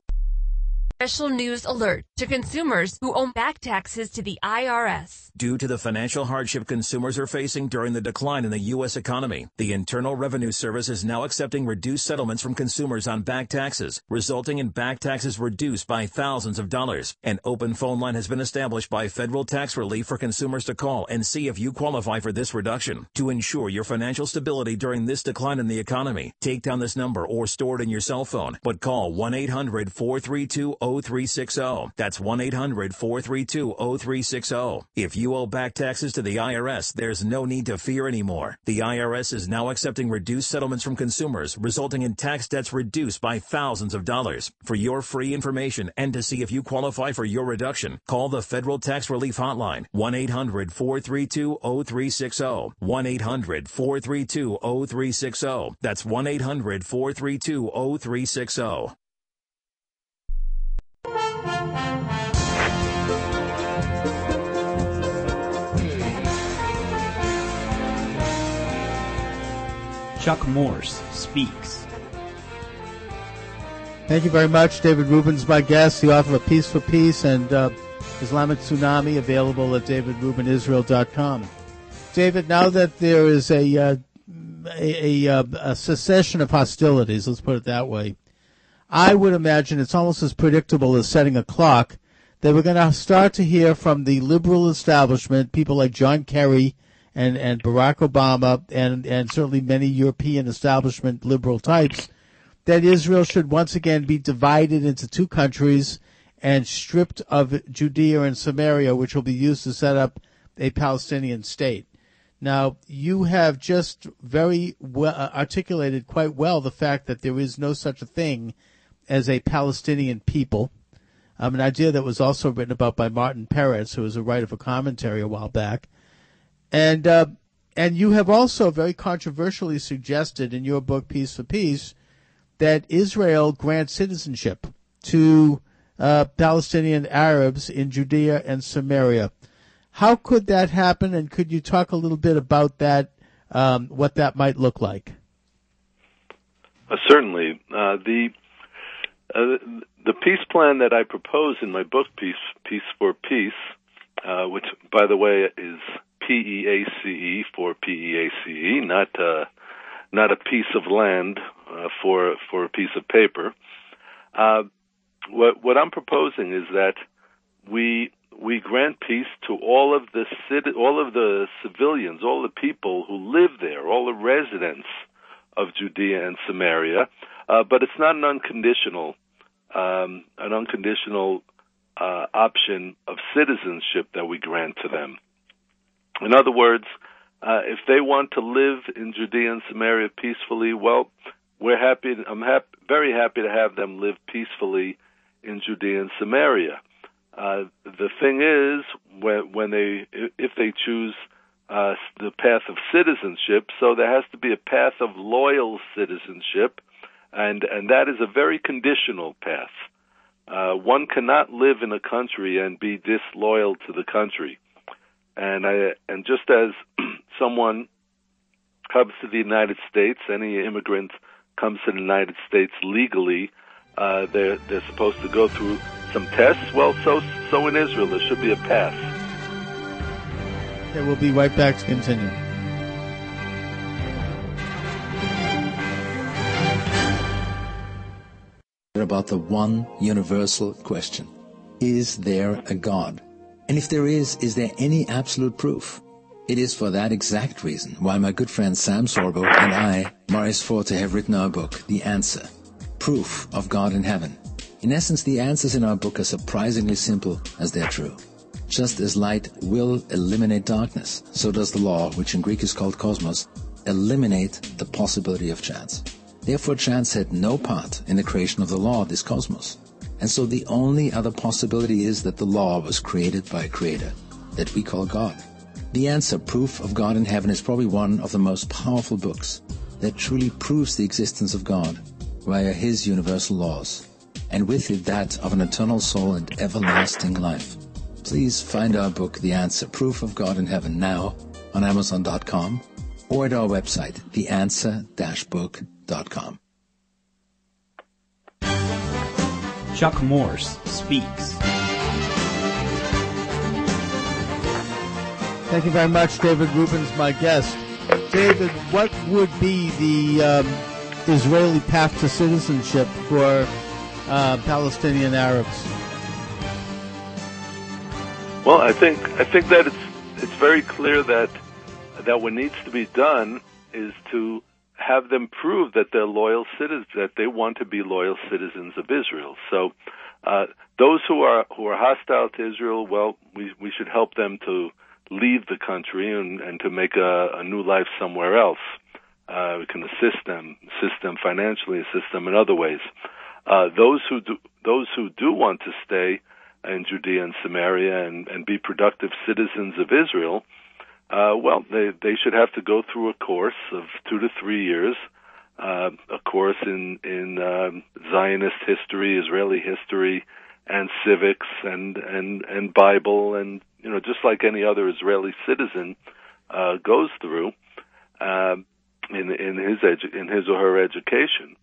Special news alert to consumers who owe back taxes to the I R S. Due to the financial hardship consumers are facing during the decline in the U S economy, the Internal Revenue Service is now accepting reduced settlements from consumers on back taxes, resulting in back taxes reduced by thousands of dollars. An open phone line has been established by Federal Tax Relief for consumers to call and see if you qualify for this reduction. To ensure your financial stability during this decline in the economy, take down this number or store it in your cell phone, but call one eight hundred four three two oh one eight hundred, four three two, oh three six zero. That's one eight hundred, four three two, oh three six zero. If you owe back taxes to the I R S, there's no need to fear anymore. The I R S is now accepting reduced settlements from consumers, resulting in tax debts reduced by thousands of dollars. For your free information and to see if you qualify for your reduction, call the Federal Tax Relief Hotline, one eight hundred, four three two, oh three six zero, one eight hundred, four three two, oh three six zero. That's one eight hundred, four three two, oh three six zero. Chuck Morse speaks. Thank you very much. David Rubin's my guest, the author of Peace for Peace and uh, Islamic Tsunami, available at David Rubin Israel dot com. David, now that there is a, uh, a, a, a cessation of hostilities, let's put it that way, I would imagine it's almost as predictable as setting a clock that we're going to start to hear from the liberal establishment, people like John Kerry and, and Barack Obama and, and certainly many European establishment liberal types, that Israel should once again be divided into two countries and stripped of Judea and Samaria, which will be used to set up a Palestinian state. Now, you have just very well articulated quite well the fact that there is no such a thing as a Palestinian people, um, an idea that was also written about by Martin Peretz, who was a writer for commentary a while back. And uh, and you have also very controversially suggested in your book, Peace for Peace, that Israel grant citizenship to uh, Palestinian Arabs in Judea and Samaria. How could that happen, and could you talk a little bit about that, um, what that might look like? Uh, certainly. Uh, the uh, the peace plan that I propose in my book, Peace Peace for Peace, uh, which, by the way, is P E A C E for P E A C E, not, uh, not a piece of land uh, for for a piece of paper. Uh, what, what I'm proposing is that we... we grant peace to all of the city, all of the civilians, all the people who live there, all the residents of Judea and Samaria. Uh, but it's not an unconditional, um, an unconditional uh, option of citizenship that we grant to them. In other words, uh, if they want to live in Judea and Samaria peacefully, well, we're happy. I'm happy, very happy to have them live peacefully in Judea and Samaria. Uh, the thing is, when, when they, if they choose uh, the path of citizenship, so there has to be a path of loyal citizenship, and and that is a very conditional path. Uh, one cannot live in a country and be disloyal to the country. And I, and just as someone comes to the United States, any immigrant comes to the United States legally, uh, they're they're supposed to go through some tests. Well, so so in Israel, there should be a pass. Okay, we'll be right back to continue. About the one universal question. Is there a God? And if there is, is there any absolute proof? It is for that exact reason why my good friend Sam Sorbo and I, Maurice Forte, have written our book, The Answer, Proof of God in Heaven. In essence, the answers in our book are surprisingly simple as they're true. Just as light will eliminate darkness, so does the law, which in Greek is called cosmos, eliminate the possibility of chance. Therefore, chance had no part in the creation of the law, this cosmos. And so the only other possibility is that the law was created by a creator that we call God. The Answer, Proof of God in Heaven, is probably one of the most powerful books that truly proves the existence of God via his universal laws, and with it that of an eternal soul and everlasting life. Please find our book, The Answer, Proof of God in Heaven, now on Amazon dot com or at our website, the answer dash book dot com. Chuck Morse speaks. Thank you very much. David Rubin's my guest. David, what would be the um, Israeli path to citizenship for Uh, Palestinian Arabs? Well, I think I think that it's it's very clear that that what needs to be done is to have them prove that they're loyal citizens, that they want to be loyal citizens of Israel. So uh, those who are who are hostile to Israel, well, we we should help them to leave the country and, and to make a, a new life somewhere else. Uh, we can assist them, assist them financially, assist them in other ways. Uh, those who do, those who do want to stay in Judea and Samaria and, and be productive citizens of Israel, uh, well, they, they should have to go through a course of two to three years, uh, a course in, in um, Zionist history, Israeli history, and civics, and, and, and Bible, and, you know, just like any other Israeli citizen uh, goes through uh, in, in, his edu- in his or her education.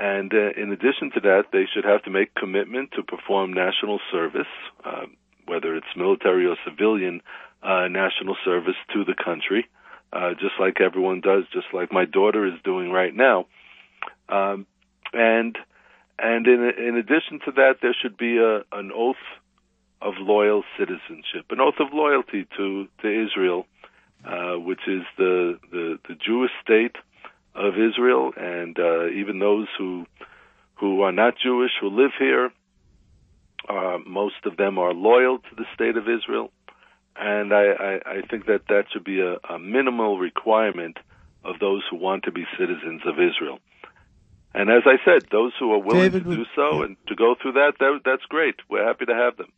And uh, in addition to that, they should have to make commitment to perform national service, uh, whether it's military or civilian uh, national service to the country, uh, just like everyone does, just like my daughter is doing right now. Um, and and in, in addition to that, there should be a, an oath of loyal citizenship, an oath of loyalty to, to Israel, uh, which is the, the, the Jewish state of Israel, and uh, even those who who are not Jewish, who live here, uh, most of them are loyal to the state of Israel, and I, I, I think that that should be a, a minimal requirement of those who want to be citizens of Israel. And as I said, those who are willing David, to do so yeah. and to go through that, that, that's great. We're happy to have them.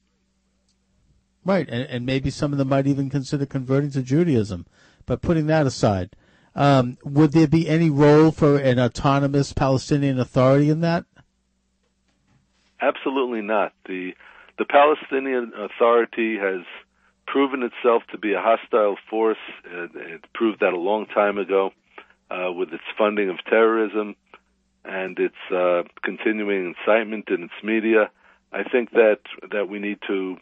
Right, and, and maybe some of them might even consider converting to Judaism. But putting that aside, Um, would there be any role for an autonomous Palestinian Authority in that? Absolutely not. The the Palestinian Authority has proven itself to be a hostile force. It, it proved that a long time ago uh, with its funding of terrorism and its uh, continuing incitement in its media. I think that, that we need to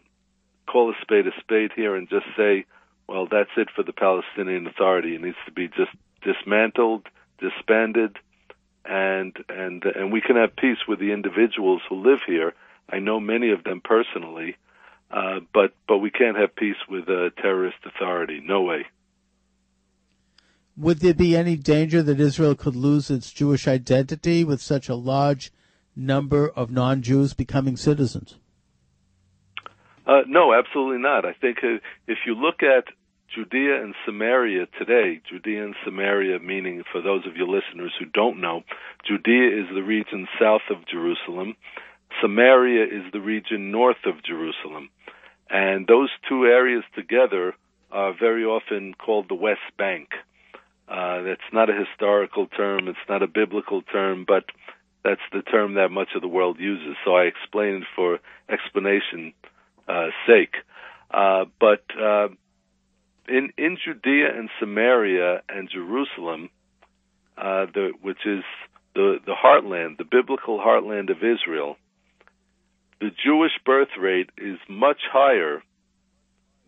call a spade a spade here and just say, well, that's it for the Palestinian Authority. It needs to be just dismantled, disbanded, and and and we can have peace with the individuals who live here. I know many of them personally, uh, but but we can't have peace with a terrorist authority. No way. Would there be any danger that Israel could lose its Jewish identity with such a large number of non-Jews becoming citizens? Uh, no, absolutely not. I think uh, if you look at Judea and Samaria today, Judea and Samaria meaning, for those of your listeners who don't know, Judea is the region south of Jerusalem. Samaria is the region north of Jerusalem. And those two areas together are very often called the West Bank. Uh, that's not a historical term. It's not a biblical term, but that's the term that much of the world uses. So I explain it for explanation Uh, sake. Uh, but uh, in in Judea and Samaria and Jerusalem, uh, the, which is the, the heartland, the biblical heartland of Israel, the Jewish birth rate is much higher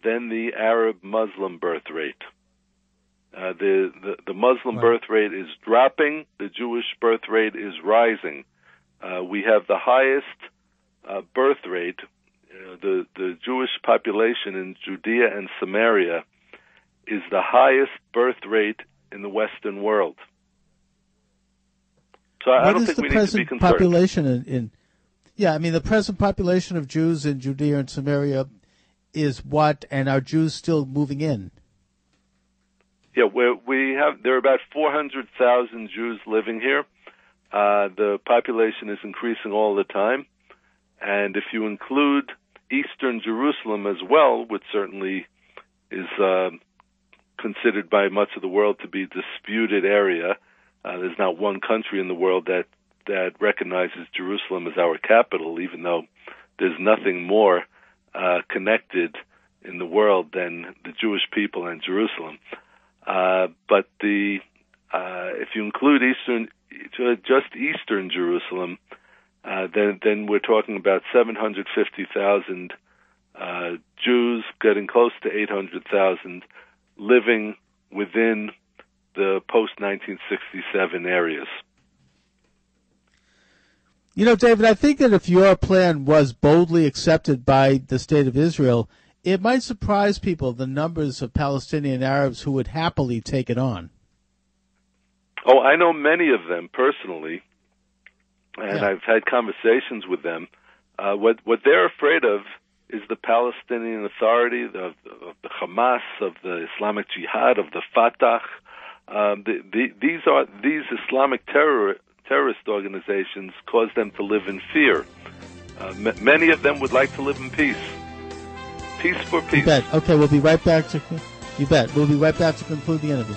than the Arab Muslim birth rate. Uh, the, the, the Muslim wow. birth rate is dropping. The Jewish birth rate is rising. Uh, we have the highest uh, birth rate. Uh, the, the Jewish population in Judea and Samaria is the highest birth rate in the Western world. So I, I don't think we need to be concerned. What is the present population in, in... Yeah, I mean, the present population of Jews in Judea and Samaria is what, and are Jews still moving in? Yeah, we, we have... There are about four hundred thousand Jews living here. Uh, the population is increasing all the time. And if you include Eastern Jerusalem as well, which certainly is uh, considered by much of the world to be a disputed area. Uh, there's not one country in the world that, that recognizes Jerusalem as our capital, even though there's nothing more uh, connected in the world than the Jewish people and Jerusalem. Uh, but the uh, if you include Eastern, just Eastern Jerusalem, Uh, then, then we're talking about seven hundred fifty thousand uh, Jews, getting close to eight hundred thousand, living within the post nineteen sixty-seven areas. You know, David, I think that if your plan was boldly accepted by the State of Israel, it might surprise people, the numbers of Palestinian Arabs who would happily take it on. Oh, I know many of them personally, and yeah. I've had conversations with them. Uh, what what they're afraid of is the Palestinian Authority, of, of the Hamas, of the Islamic Jihad, of the Fatah. Um, the, the, these are these Islamic terror, terrorist organizations cause them to live in fear. Uh, m- many of them would like to live in peace. Peace for peace. You bet. Okay, we'll be right back to you bet. We'll be right back to conclude the interview.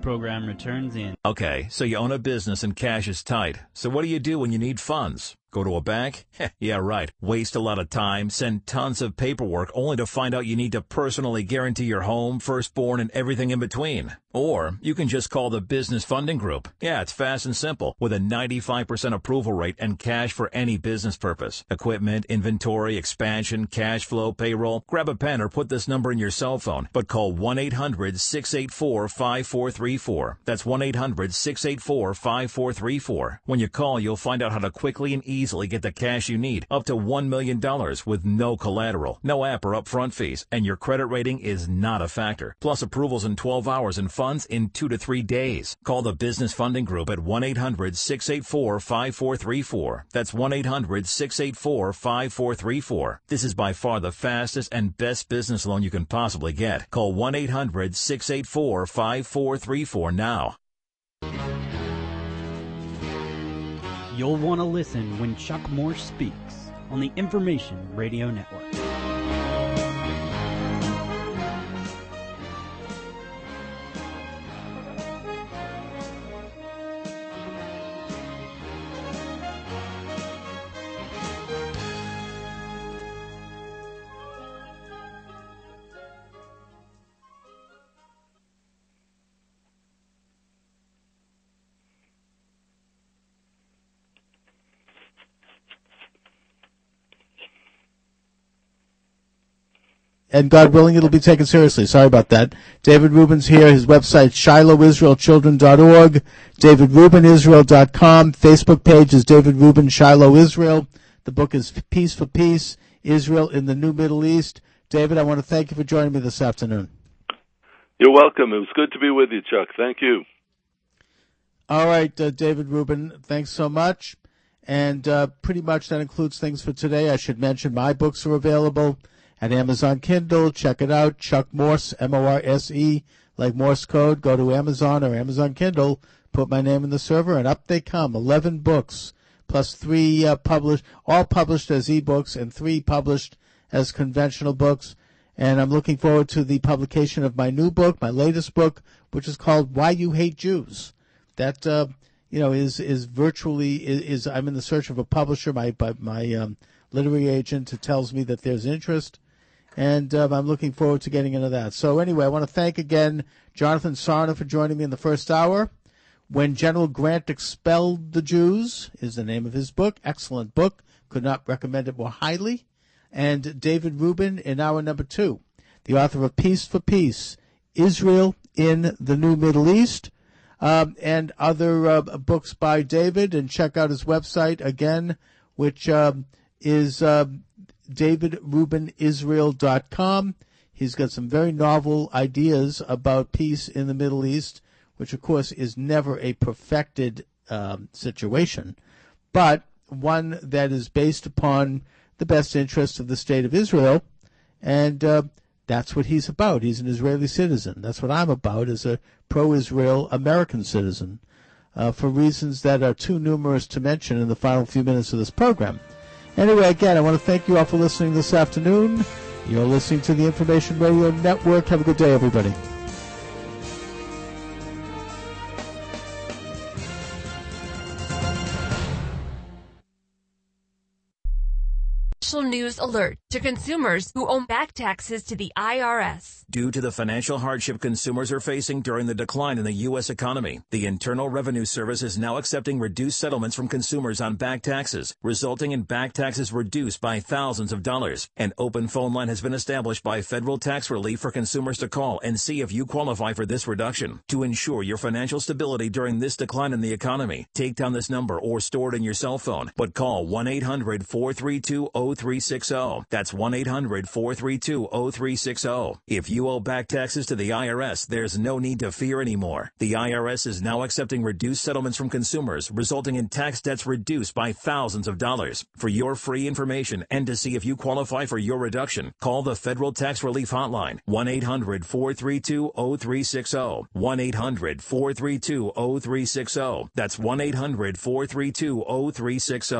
Program returns in. Okay, so you own a business and cash is tight. So what do you do when you need funds? Go to a bank? Yeah, right. Waste a lot of time, send tons of paperwork only to find out you need to personally guarantee your home, firstborn, and everything in between. Or you can just call the Business Funding Group. Yeah, it's fast and simple with a ninety-five percent approval rate and cash for any business purpose. Equipment, inventory, expansion, cash flow, payroll. Grab a pen or put this number in your cell phone, but call one eight hundred, six eight four, five four three four. That's one eight hundred, six eight four, five four three four. When you call, you'll find out how to quickly and easily Easily get the cash you need, up to one million dollars with no collateral, no app or upfront fees, and your credit rating is not a factor. Plus approvals in twelve hours and funds in two to three days. Call the Business Funding Group at one eight hundred, six eight four, five four three four. That's one eight hundred, six eight four, five four three four. This is by far the fastest and best business loan you can possibly get. Call one eight hundred, six eight four, five four three four now. You'll want to listen when Chuck Moore speaks on the Information Radio Network. And God willing, it'll be taken seriously. Sorry about that. David Rubin's here. His website, Shiloh Israel Children dot org, David Rubin Israel dot com. Facebook page is David Rubin, Shiloh Israel. The book is Peace for Peace, Israel in the New Middle East. David, I want to thank you for joining me this afternoon. You're welcome. It was good to be with you, Chuck. Thank you. All right, uh, David Rubin, thanks so much. And uh, pretty much that includes things for today. I should mention my books are available at Amazon Kindle. Check it out. Chuck Morse, M O R S E, like Morse code. Go to Amazon or Amazon Kindle, put my name in the server, and up they come. Eleven books, plus three uh, published, all published as ebooks, and three published as conventional books. And I'm looking forward to the publication of my new book, my latest book, which is called Why You Hate Jews. That, uh, you know, is is virtually, is, is I'm in the search of a publisher, my, my um, literary agent, who tells me that there's interest. And um, I'm looking forward to getting into that. So anyway, I want to thank again Jonathan Sarna for joining me in the first hour. When General Grant Expelled the Jews is the name of his book. Excellent book. Could not recommend it more highly. And David Rubin in hour number two, the author of Peace for Peace, Israel in the New Middle East, um, and other uh, books by David. And check out his website again, which um, is... Uh, David Rubin Israel dot com. He's got some very novel ideas about peace in the Middle East, which, of course, is never a perfected um, situation, but one that is based upon the best interests of the state of Israel, and uh, that's what he's about. He's an Israeli citizen. That's what I'm about, as a pro-Israel American citizen, uh, for reasons that are too numerous to mention in the final few minutes of this program. Anyway, again, I want to thank you all for listening this afternoon. You're listening to the Information Radio Network. Have a good day, everybody. News alert to consumers who owe back taxes to the I R S. Due to the financial hardship consumers are facing during the decline in the U S economy, the Internal Revenue Service is now accepting reduced settlements from consumers on back taxes, resulting in back taxes reduced by thousands of dollars. An open phone line has been established by Federal Tax Relief for consumers to call and see if you qualify for this reduction. To ensure your financial stability during this decline in the economy, take down this number or store it in your cell phone, but call one eight hundred, four three two, oh three two two one eight hundred, four three two, oh three six oh. That's one eight hundred, four three two, oh three six oh. If you owe back taxes to the I R S, there's no need to fear anymore. The I R S is now accepting reduced settlements from consumers, resulting in tax debts reduced by thousands of dollars. For your free information and to see if you qualify for your reduction, call the Federal Tax Relief Hotline, one eight hundred, four three two, oh three six oh, one eight hundred, four three two, oh three six oh. That's one eight hundred, four three two, oh three six oh.